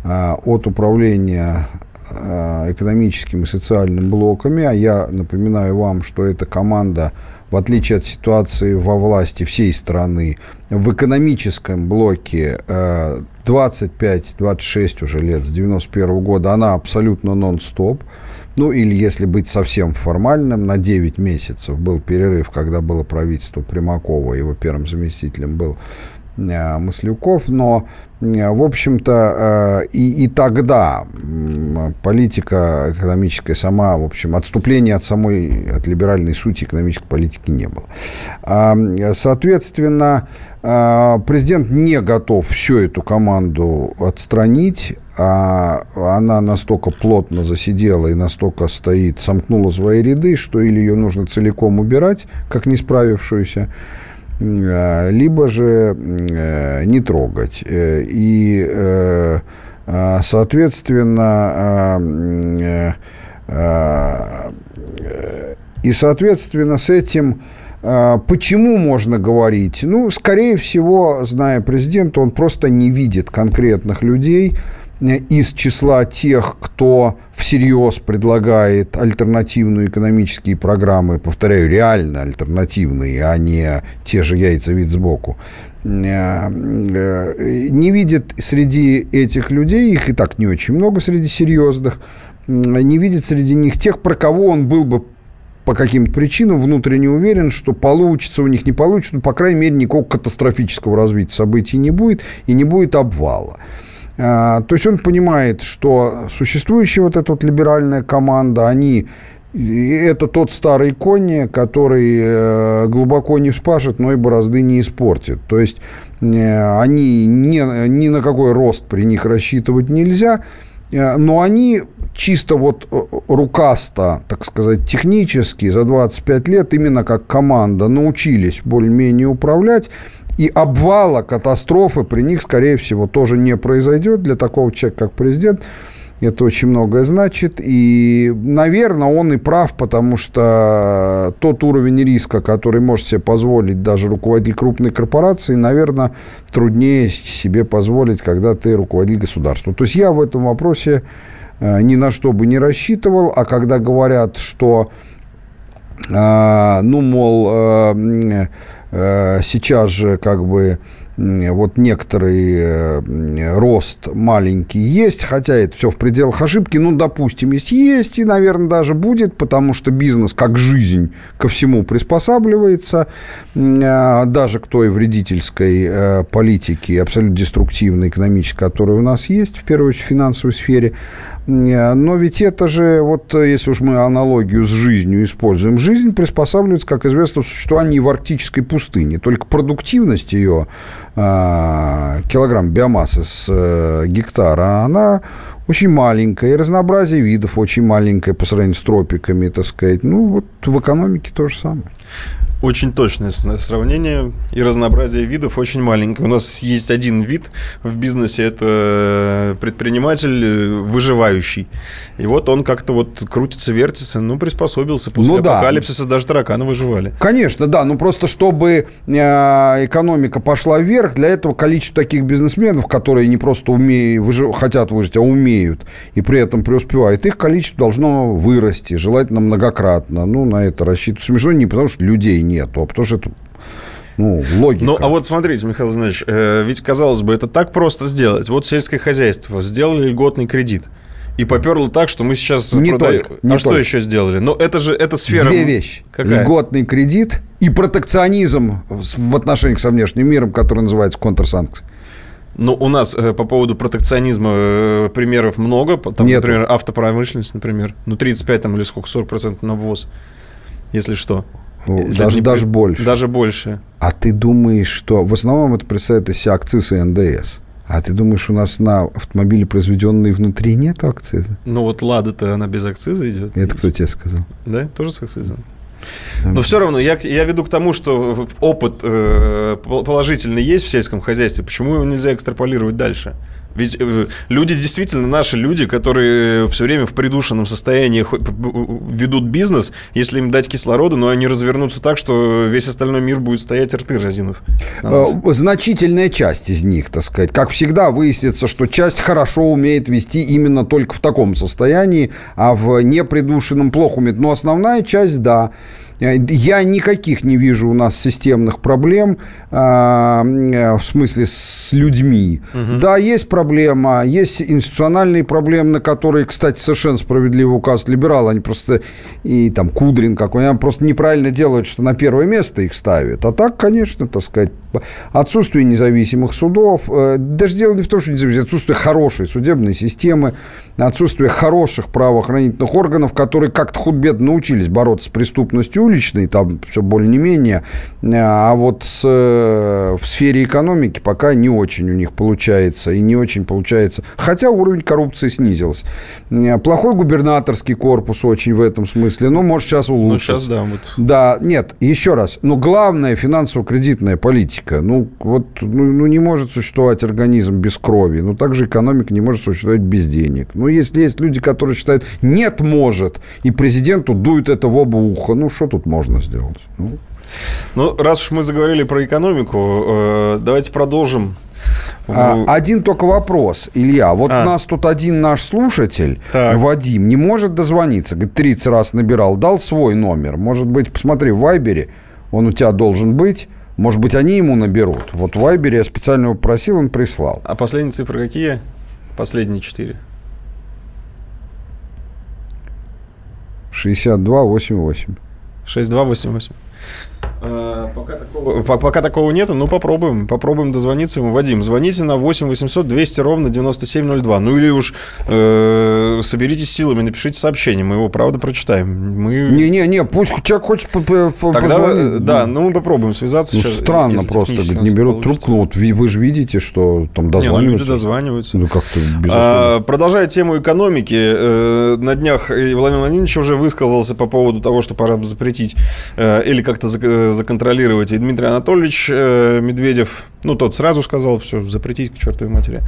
а, от управления а, экономическим и социальным блоками. А я напоминаю вам, что эта команда, в отличие от ситуации во власти всей страны, в экономическом блоке а, двадцать пять — двадцать шесть уже лет, с девяносто первого года, она абсолютно нон-стоп. Ну, или, если быть совсем формальным, на девять месяцев был перерыв, когда было правительство Примакова, его первым заместителем был э, Маслюков. Но, э, в общем-то, э, и, и тогда э, политика экономическая сама, в общем, отступления от самой, от либеральной сути экономической политики не было. Э, соответственно, э, президент не готов всю эту команду отстранить. а она настолько плотно засидела и настолько стоит, сомкнула свои ряды, что или ее нужно целиком убирать, как не справившуюся, либо же не трогать. И, соответственно, и, соответственно, с этим... Почему можно говорить? Ну, скорее всего, зная президента, он просто не видит конкретных людей из числа тех, кто всерьез предлагает альтернативные экономические программы, повторяю, реально альтернативные, а не те же яйца вид сбоку, не видит среди этих людей, их и так не очень много среди серьезных, не видит среди них тех, про кого он был бы по каким-то причинам внутренне уверен, что получится у них, не получится, но, по крайней мере, никакого катастрофического развития событий не будет, и не будет обвала. То есть он понимает, что существующая вот эта вот либеральная команда, они... это тот старый конь, который глубоко не вспашет, но и борозды не испортит. То есть они ни, ни на какой рост при них рассчитывать нельзя, но они... чисто вот рукасто, так сказать, технически за двадцать пять лет именно как команда научились более-менее управлять, и обвала, катастрофы при них, скорее всего, тоже не произойдет. Для такого человека, как президент, это очень многое значит. И, наверное, он и прав, потому что тот уровень риска, который может себе позволить даже руководитель крупной корпорации, наверное, труднее себе позволить, когда ты руководитель государства. То есть я в этом вопросе ни на что бы не рассчитывал, а когда говорят, что, ну, мол, сейчас же как бы вот некоторый рост маленький есть, хотя это все в пределах ошибки, ну, допустим, есть, есть и, наверное, даже будет, потому что бизнес как жизнь ко всему приспосабливается, даже к той вредительской политике, абсолютно деструктивной экономической, которая у нас есть, в первую очередь в финансовой сфере. Но ведь это же, вот если уж мы аналогию с жизнью используем, жизнь приспосабливается, как известно, в существовании в арктической пустыне, только продуктивность ее, килограмм биомассы с гектара, она очень маленькая, и разнообразие видов очень маленькое по сравнению с тропиками, так сказать. Ну, вот в экономике то же самое. Очень точное сравнение, и разнообразие видов очень маленькое. У нас есть один вид в бизнесе, это предприниматель выживающий. И вот он как-то вот крутится, вертится, ну, приспособился. После ну, апокалипсиса да. даже тараканы выживали. Конечно, да, но просто чтобы экономика пошла вверх, для этого количество таких бизнесменов, которые не просто умеют, выжив... хотят выжить, а умеют, и при этом преуспевают, их количество должно вырасти, желательно многократно. Ну, на это рассчитывать смешно, не потому что людей нету, а потому что это, ну, логика. Ну, а вот смотрите, Михаил Владимирович, э, ведь, казалось бы, это так просто сделать. Вот сельское хозяйство сделали льготный кредит. И поперло так, что мы сейчас не продаем. Только, не а только. Что еще сделали? Но это же это сфера... Две вещи. Какая? Льготный кредит и протекционизм в отношениях со внешним миром, который называется контрсанкции. Ну, у нас э, по поводу протекционизма э, примеров много. Там, например, автопромышленность, например. Ну, тридцать пять там, или сколько, сорок процентов на ввоз, если что. Если даже, не... даже больше. Даже больше. А ты думаешь, что... В основном это представляет из себя акциз и эн дэ эс. А ты думаешь, у нас на автомобили, произведенные внутри, нет акциза? Ну, вот «Лада»-то, она без акциза идет. Это кто тебе сказал? Да, тоже с акцизом. Но все равно я, я веду к тому, что опыт э, положительный есть в сельском хозяйстве. Почему его нельзя экстраполировать дальше? Ведь э, люди действительно, наши люди, которые все время в придушенном состоянии ведут бизнес, если им дать кислорода, но они развернутся так, что весь остальной мир будет стоять рты разинув. Значительная часть из них, так сказать. Как всегда, выяснится, что часть хорошо умеет вести именно только в таком состоянии, а в непридушенном плохо умеет. Но основная часть, да. Я никаких не вижу у нас системных проблем, в смысле, с людьми. Угу. Да, есть проблема, есть институциональные проблемы, на которые, кстати, совершенно справедливо указывают либералы. Они просто, и там Кудрин какой-нибудь, просто неправильно делают, что на первое место их ставят. А так, конечно, так сказать, отсутствие независимых судов. Даже дело не в том, что независимость, отсутствие хорошей судебной системы, отсутствие хороших правоохранительных органов, которые как-то худо-бедно научились бороться с преступностью уличный, там все более-менее, а вот с, в сфере экономики пока не очень у них получается, и не очень получается, хотя уровень коррупции снизился. Плохой губернаторский корпус очень в этом смысле, но, может, сейчас улучшится. Ну, сейчас, да. Вот. Да, нет, еще раз, но главное — финансово-кредитная политика. Ну, вот, ну, ну, не может существовать организм без крови, но также экономика не может существовать без денег. Ну, если есть люди, которые считают, нет, может, и президенту дует это в оба уха, ну, что тут можно сделать? Ну. Ну, раз уж мы заговорили про экономику, давайте продолжим. Один только вопрос, Илья. Вот а. нас тут один наш слушатель, так. Вадим, не может дозвониться. Говорит, тридцать раз набирал, дал свой номер. Может быть, посмотри в Вайбере, он у тебя должен быть. Может быть, они ему наберут. Вот в Вайбере я специально его просил, он прислал. А последние цифры какие? Последние четыре. шестьдесят два восемьдесят восемь. шестьдесят два восемьдесят восемь. Пока такого, пока такого нету, но попробуем, попробуем дозвониться ему. Вадим, звоните на восемь восемьсот двести ровно девяносто семь ноль два. Ну или уж э, соберитесь силами, напишите сообщение, мы его правда прочитаем. Мы... Не, не, не, пусть человек хочет тогда, да, ну мы попробуем связаться. Ну, сейчас, странно просто, не берут трубку, ну вот вы, вы же видите, что там дозваниваются. Не, ну, люди дозваниваются. Ну, как-то а, продолжая тему экономики, э, на днях Владимир Владимирович уже высказался по поводу того, что пора запретить э, или как-то законтролировать. И Дмитрий Анатольевич э, Медведев, ну, тот сразу сказал, все, запретить к чертовой матери.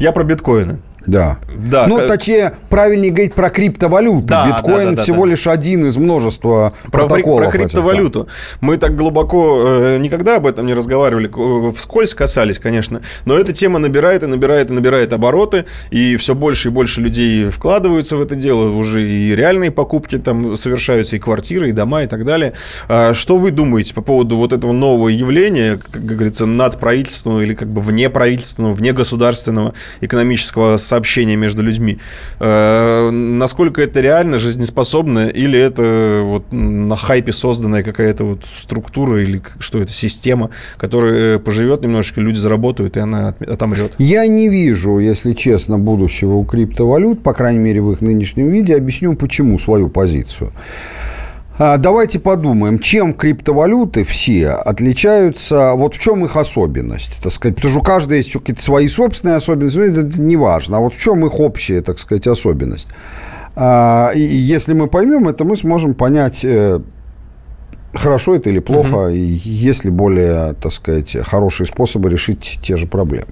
Я про биткоины. Да. да. Ну, как... точнее, правильнее говорить про криптовалюту. Да, биткоин да, да, да, всего да. лишь один из множества про, протоколов. Про криптовалюту. Этих, да. Мы так глубоко э, никогда об этом не разговаривали, э, вскользь касались, конечно, но эта тема набирает и набирает и набирает обороты, и все больше и больше людей вкладываются в это дело, уже и реальные покупки там совершаются, и квартиры, и дома, и так далее. А что вы думаете по поводу вот этого нового явления, как говорится, надправительственного или как бы внеправительственного, внегосударственного экономического сообщения между людьми? Э, насколько это реально жизнеспособно, или это вот на хайпе созданная какая-то вот структура, или что это, система, которая поживет немножечко, люди заработают, и она отомрет? Я не вижу, если честно, будущего у криптовалют, по крайней мере, в их нынешнем виде. Объясню, почему, свою позицию. Давайте подумаем, чем криптовалюты все отличаются, вот в чем их особенность, так сказать, потому что у каждого есть какие-то свои собственные особенности, это не важно, а вот в чем их общая, так сказать, особенность. И если мы поймем это, мы сможем понять, хорошо это или плохо, uh-huh. и есть ли более, так сказать, хорошие способы решить те же проблемы.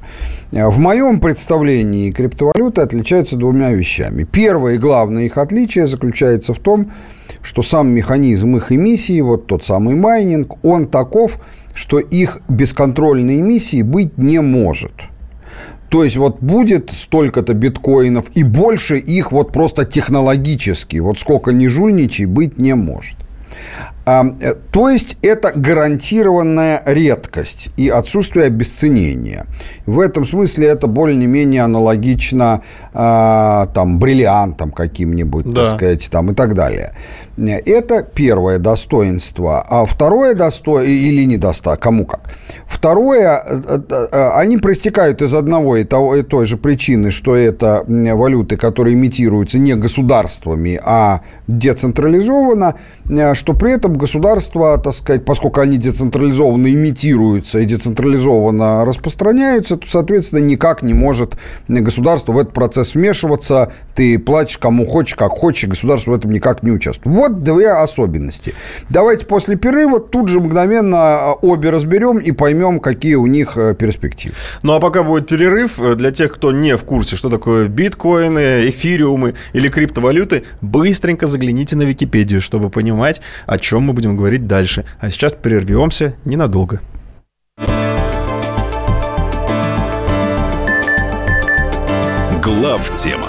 В моем представлении криптовалюты отличаются двумя вещами. Первое и главное их отличие заключается в том, что сам механизм их эмиссии, вот тот самый майнинг, он таков, что их бесконтрольной эмиссии быть не может. То есть вот будет столько-то биткоинов, и больше их вот просто технологически, вот сколько ни жульничай, быть не может. То есть это гарантированная редкость и отсутствие обесценения. В этом смысле это более-менее аналогично там, бриллиантам каким-нибудь, да. так сказать, там, и так далее. Это первое достоинство. А второе достоинство, или недостоинство, кому как. Второе, они проистекают из одного и, того, и той же причины, что это валюты, которые имитируются не государствами, а децентрализованно, что при этом государства, так сказать, поскольку они децентрализованно имитируются и децентрализованно распространяются, то, соответственно, никак не может государство в этот процесс вмешиваться. Ты платишь кому хочешь, как хочешь, государство в этом никак не участвует. Вот две особенности. Давайте после перерыва тут же мгновенно обе разберем и поймем, какие у них перспективы. Ну, а пока будет перерыв, для тех, кто не в курсе, что такое биткоины, эфириумы или криптовалюты, быстренько загляните на Википедию, чтобы понимать, о чем мы будем говорить дальше. А сейчас прервемся ненадолго. Главтема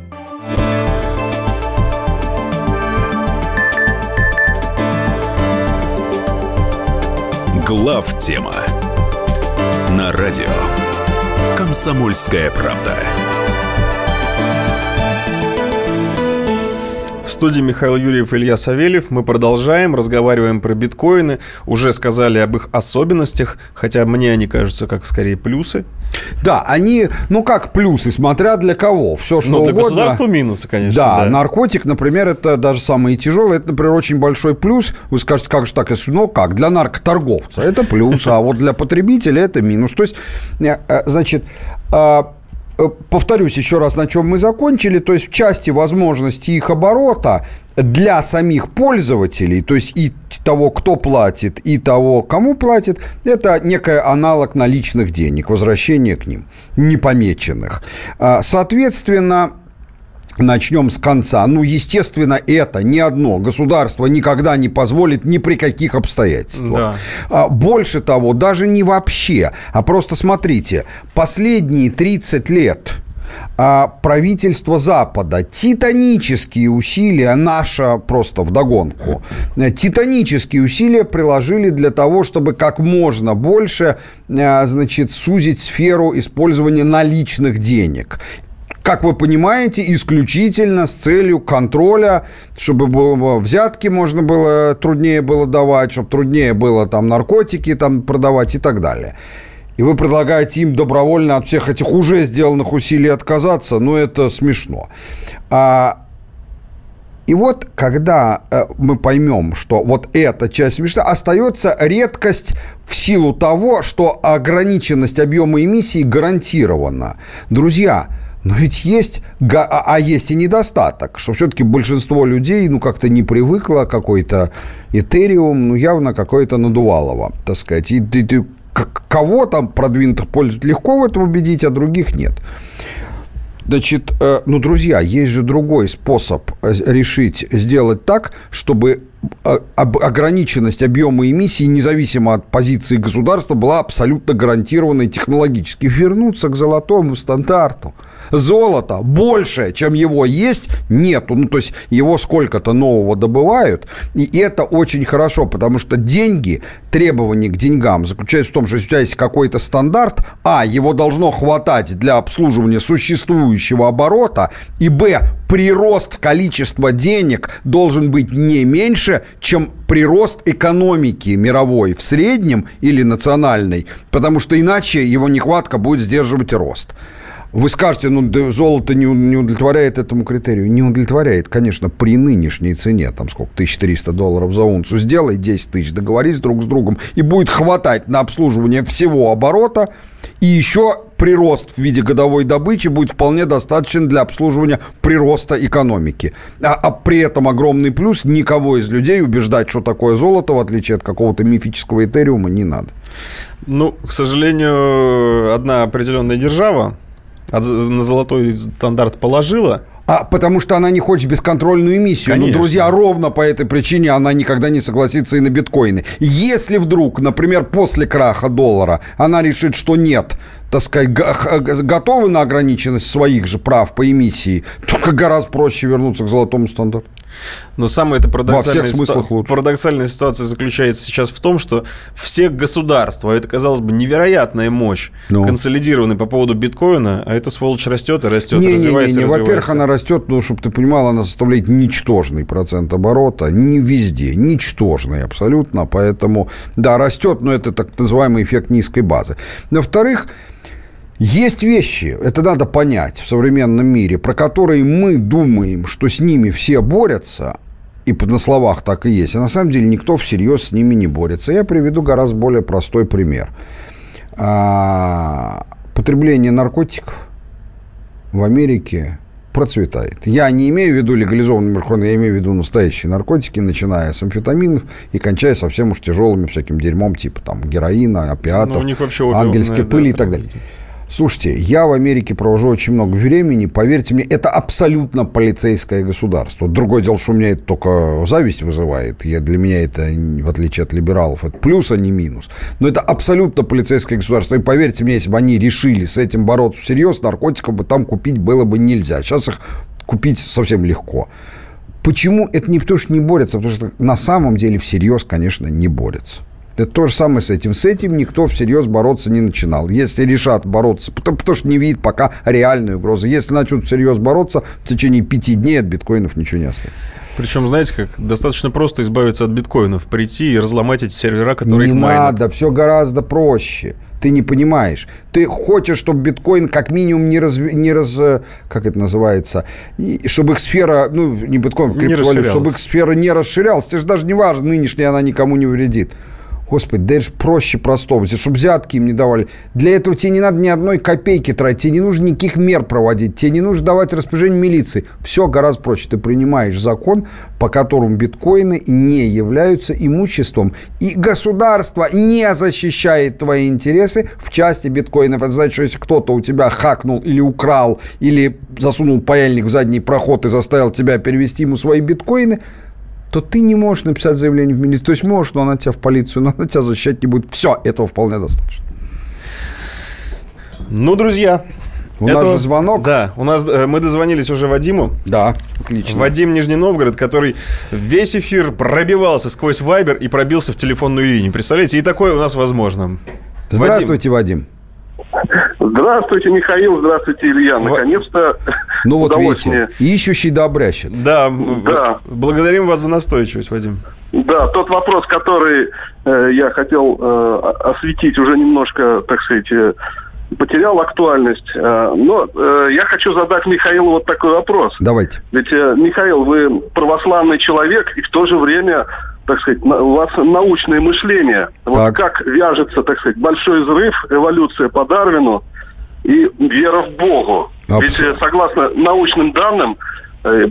Главтема на радио «Комсомольская правда». В студии Михаил Юрьев и Илья Савельев. Мы продолжаем, разговариваем про биткоины. Уже сказали об их особенностях, хотя мне они кажутся как скорее плюсы. Да, они, ну как плюсы, смотря для кого. Все, что угодно. Ну, для государства минусы, конечно. Да, да, наркотик, например, это даже самый тяжелый. Это, например, очень большой плюс. Вы скажете, как же так, если, ну как, для наркоторговца это плюс, а вот для потребителя это минус. То есть, значит... Повторюсь еще раз, на чем мы закончили. То есть в части возможности их оборота для самих пользователей, то есть и того, кто платит, и того, кому платит, это некий аналог наличных денег, возвращение к ним, непомеченных. Соответственно, начнем с конца. Ну, естественно, это ни одно государство никогда не позволит ни при каких обстоятельствах. Да. Больше того, даже не вообще, а просто смотрите, последние тридцать лет правительство Запада, титанические усилия, наша просто вдогонку, титанические усилия приложили для того, чтобы как можно больше, значит, сузить сферу использования наличных денег. Как вы понимаете, исключительно с целью контроля, чтобы было, взятки можно было труднее было давать, чтобы труднее было там наркотики там продавать и так далее. И вы предлагаете им добровольно от всех этих уже сделанных усилий отказаться, но это смешно. И вот, когда мы поймем, что вот эта часть смешна, остается редкость в силу того, что ограниченность объема эмиссии гарантирована. Друзья, но ведь есть, а есть и недостаток, что все-таки большинство людей, ну, как-то не привыкло, какой-то Этериум, ну, явно какое-то надувалово, так сказать. И, и, и кого там продвинутых пользователей легко в этом убедить, а других нет. Значит, ну, друзья, есть же другой способ решить, сделать так, чтобы ограниченность объема эмиссии, независимо от позиции государства, была абсолютно гарантированной технологически. Вернуться к золотому стандарту. Золото больше, чем его есть, нету. Ну, то есть, его сколько-то нового добывают. И это очень хорошо, потому что деньги, требования к деньгам заключаются в том, что если у тебя есть какой-то стандарт, а, его должно хватать для обслуживания существующего оборота, и, б, прирост количества денег должен быть не меньше, чем прирост экономики мировой в среднем или национальной, потому что иначе его нехватка будет сдерживать рост. Вы скажете, ну, золото не удовлетворяет этому критерию. Не удовлетворяет, конечно, при нынешней цене, там сколько, тысяча триста долларов за унцию, сделай десять тысяч, договорись друг с другом, и будет хватать на обслуживание всего оборота, и еще прирост в виде годовой добычи будет вполне достаточен для обслуживания прироста экономики. А, а при этом огромный плюс, никого из людей убеждать, что такое золото, в отличие от какого-то мифического этериума, не надо. Ну, к сожалению, одна определенная держава на золотой стандарт положила. А потому что она не хочет бесконтрольную эмиссию. Конечно. Но, друзья, ровно по этой причине она никогда не согласится и на биткоины. Если вдруг, например, после краха доллара она решит, что нет, так сказать, готовы на ограниченность своих же прав по эмиссии, только гораздо проще вернуться к золотому стандарту. Но самая эта парадоксальная, ситу... парадоксальная ситуация заключается сейчас в том, что все государства, а это, казалось бы, невероятная мощь, ну, консолидированы по поводу биткоина, а эта сволочь растет и растет, не, развивается не, не, не. Во-первых, она растет, ну, чтобы ты понимал, она составляет ничтожный процент оборота, не везде, ничтожный абсолютно, поэтому, да, растет, но это так называемый эффект низкой базы. Во-вторых, есть вещи, это надо понять в современном мире, про которые мы думаем, что с ними все борются, и на словах так и есть, а на самом деле никто всерьез с ними не борется. Я приведу гораздо более простой пример. Потребление наркотиков в Америке процветает. Я не имею в виду легализованный марихуану, я имею в виду настоящие наркотики, начиная с амфетаминов и кончая совсем уж тяжелыми всяким дерьмом, типа там героина, опиатов, ну, ангельских пыли, да, и так далее. Слушайте, я в Америке провожу очень много времени, поверьте мне, это абсолютно полицейское государство. Другое дело, что у меня это только зависть вызывает. Я, для меня это, в отличие от либералов, это плюс, а не минус. Но это абсолютно полицейское государство. И поверьте мне, если бы они решили с этим бороться всерьез, наркотиков бы там купить было бы нельзя. Сейчас их купить совсем легко. Почему? Это не потому, что не борются, потому что на самом деле всерьез, конечно, не борются. Это то же самое с этим. С этим никто всерьез бороться не начинал. Если решат бороться, потому, потому что не видит пока реальную угрозу. Если начнут всерьез бороться, в течение пяти дней от биткоинов ничего не останется. Причем, знаете, как достаточно просто избавиться от биткоинов, прийти и разломать эти сервера, которые их майнят. Не надо, все гораздо проще. Ты не понимаешь. Ты хочешь, чтобы биткоин как минимум не раз... Не раз как это называется? Чтобы их сфера... Ну, не биткоин, а криптовалюта. Чтобы их сфера не расширялась. Тебе же даже не важно, нынешняя она никому не вредит. Господи, да это же проще простого. Чтобы взятки им не давали. Для этого тебе не надо ни одной копейки тратить. Тебе не нужно никаких мер проводить. Тебе не нужно давать распоряжение милиции. Все гораздо проще. Ты принимаешь закон, по которому биткоины не являются имуществом. И государство не защищает твои интересы в части биткоинов. Это значит, что если кто-то у тебя хакнул или украл, или засунул паяльник в задний проход и заставил тебя перевести ему свои биткоины, то ты не можешь написать заявление в милицию. То есть можешь, но она тебя в полицию, но она тебя защищать не будет. Все, этого вполне достаточно. Ну, друзья. У этого... нас же звонок. Да, у нас, мы дозвонились уже Вадиму. Да, отлично. Вадим, Нижний Новгород, который весь эфир пробивался сквозь Вайбер и пробился в телефонную линию. Представляете, и такое у нас возможно. Здравствуйте, Вадим. Здравствуйте, Михаил, здравствуйте, Илья. Наконец-то. Ну вот видите, ищущий да обрящет. Да, да, благодарим вас за настойчивость, Вадим. Да, тот вопрос, который э, я хотел э, осветить, уже немножко, так сказать, э, потерял актуальность. Э, но э, я хочу задать Михаилу вот такой вопрос. Давайте. Ведь, э, Михаил, вы православный человек, и в то же время, так сказать, у вас научное мышление. Вот как вяжется, так сказать, большой взрыв, эволюция по Дарвину и вера в Богу. Абсолютно. Ведь, согласно научным данным,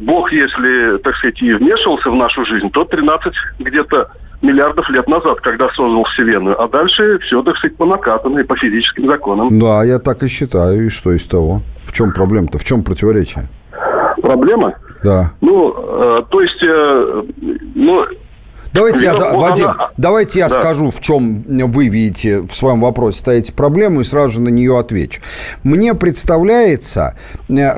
Бог, если, так сказать, и вмешивался в нашу жизнь, то тринадцать где-то миллиардов лет назад, когда создал Вселенную. А дальше все, так сказать, по накатанной, по физическим законам. Да, я так и считаю. И что из того? В чем проблема-то? В чем противоречие? Проблема? Да. Ну, э, то есть, э, ну... Давайте я, Вадим, давайте я да. скажу, в чем вы видите в своем вопросе ставите проблему, и сразу же на нее отвечу. Мне представляется,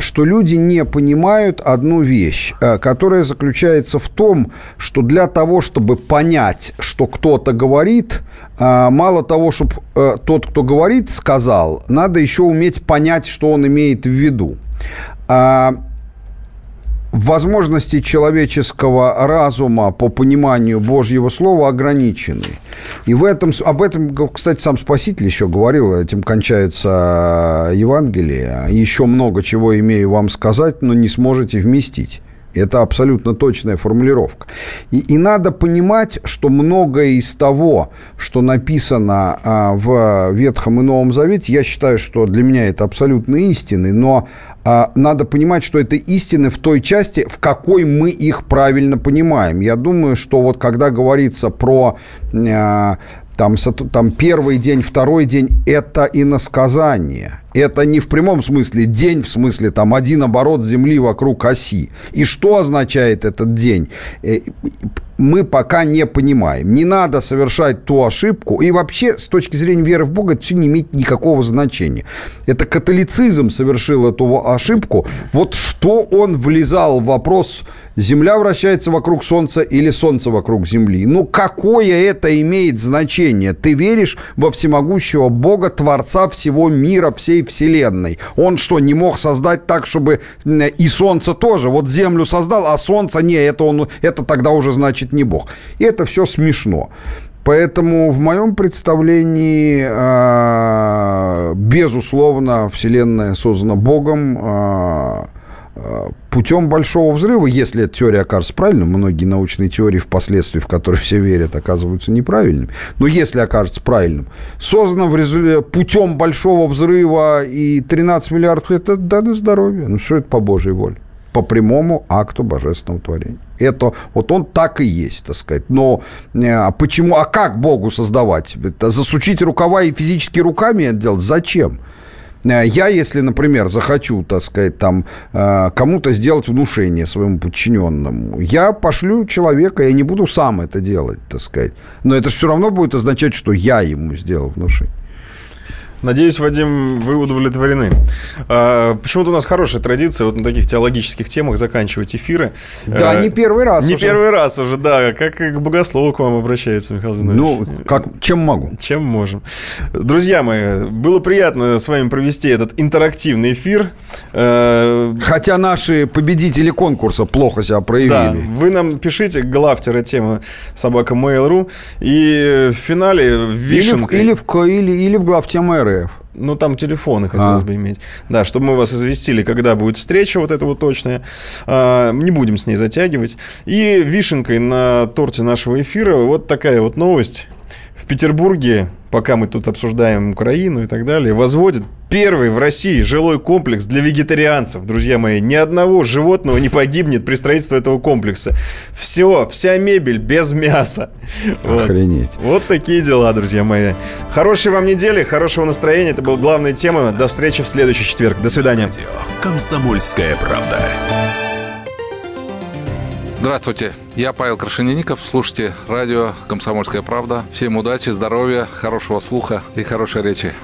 что люди не понимают одну вещь, которая заключается в том, что для того, чтобы понять, что кто-то говорит, мало того, чтобы тот, кто говорит, сказал, надо еще уметь понять, что он имеет в виду. Возможности человеческого разума по пониманию Божьего Слова ограничены. И в этом, об этом, кстати, сам Спаситель еще говорил, этим кончаются Евангелия. Еще много чего имею вам сказать, но не сможете вместить. Это абсолютно точная формулировка. И, и надо понимать, что многое из того, что написано а, в Ветхом и Новом Завете, я считаю, что для меня это абсолютно истины, но а, надо понимать, что это истины в той части, в какой мы их правильно понимаем. Я думаю, что вот когда говорится про... А, Там, там первый день, второй день – это иносказание. Это не в прямом смысле день, в смысле там один оборот Земли вокруг оси. И что означает этот день? Мы пока не понимаем. Не надо совершать ту ошибку. И вообще, с точки зрения веры в Бога, это все не имеет никакого значения. Это католицизм совершил эту ошибку. Вот что он влезал в вопрос, Земля вращается вокруг Солнца или Солнце вокруг Земли. Ну, какое это имеет значение? Ты веришь во всемогущего Бога, Творца всего мира, всей Вселенной. Он что, не мог создать так, чтобы и Солнце тоже? Вот Землю создал, а Солнце, не, это, он, это тогда уже значит не Бог. И это все смешно. Поэтому в моем представлении, безусловно, Вселенная создана Богом путем Большого Взрыва, если эта теория окажется правильной. Многие научные теории впоследствии, в которые все верят, оказываются неправильными. Но если окажется правильным, создано путем Большого Взрыва и тринадцать миллиардов, это дано здоровье. Ну, что это по Божьей воле? По прямому акту божественного творения. Это вот он так и есть, так сказать. Но а почему, а как Богу создавать? Это засучить рукава и физически руками это делать? Зачем? Я, если, например, захочу, так сказать, там, кому-то сделать внушение своему подчиненному, я пошлю человека, я не буду сам это делать, так сказать. Но это все равно будет означать, что я ему сделал внушение. Надеюсь, Вадим, вы удовлетворены. А, почему-то у нас хорошая традиция вот на таких теологических темах заканчивать эфиры. Да, а, не первый раз не уже. Не первый раз уже, да. Как к богослову к вам обращается, Михаил Владимирович. Ну, как, чем могу. Чем можем. Друзья мои, было приятно с вами провести этот интерактивный эфир. Хотя наши победители конкурса плохо себя проявили. Да, вы нам пишите глав-тема собака mail точка ру и в финале вишенка. Или в, или, в, или, или в главтема точка рф. Ну, там телефоны хотелось а. бы иметь. Да, чтобы мы вас известили, когда будет встреча вот эта вот точная. А, не будем с ней затягивать. И вишенкой на торте нашего эфира вот такая вот новость. В Петербурге, пока мы тут обсуждаем Украину и так далее, возводят первый в России жилой комплекс для вегетарианцев. Друзья мои, ни одного животного не погибнет при строительстве этого комплекса. Все, вся мебель без мяса. Охренеть. Вот, вот такие дела, друзья мои. Хорошей вам недели, хорошего настроения. Это была главная тема. До встречи в следующий четверг. До свидания. Комсомольская правда. Здравствуйте, я Павел Крашенинников. Слушайте радио «Комсомольская правда». Всем удачи, здоровья, хорошего слуха и хорошей речи.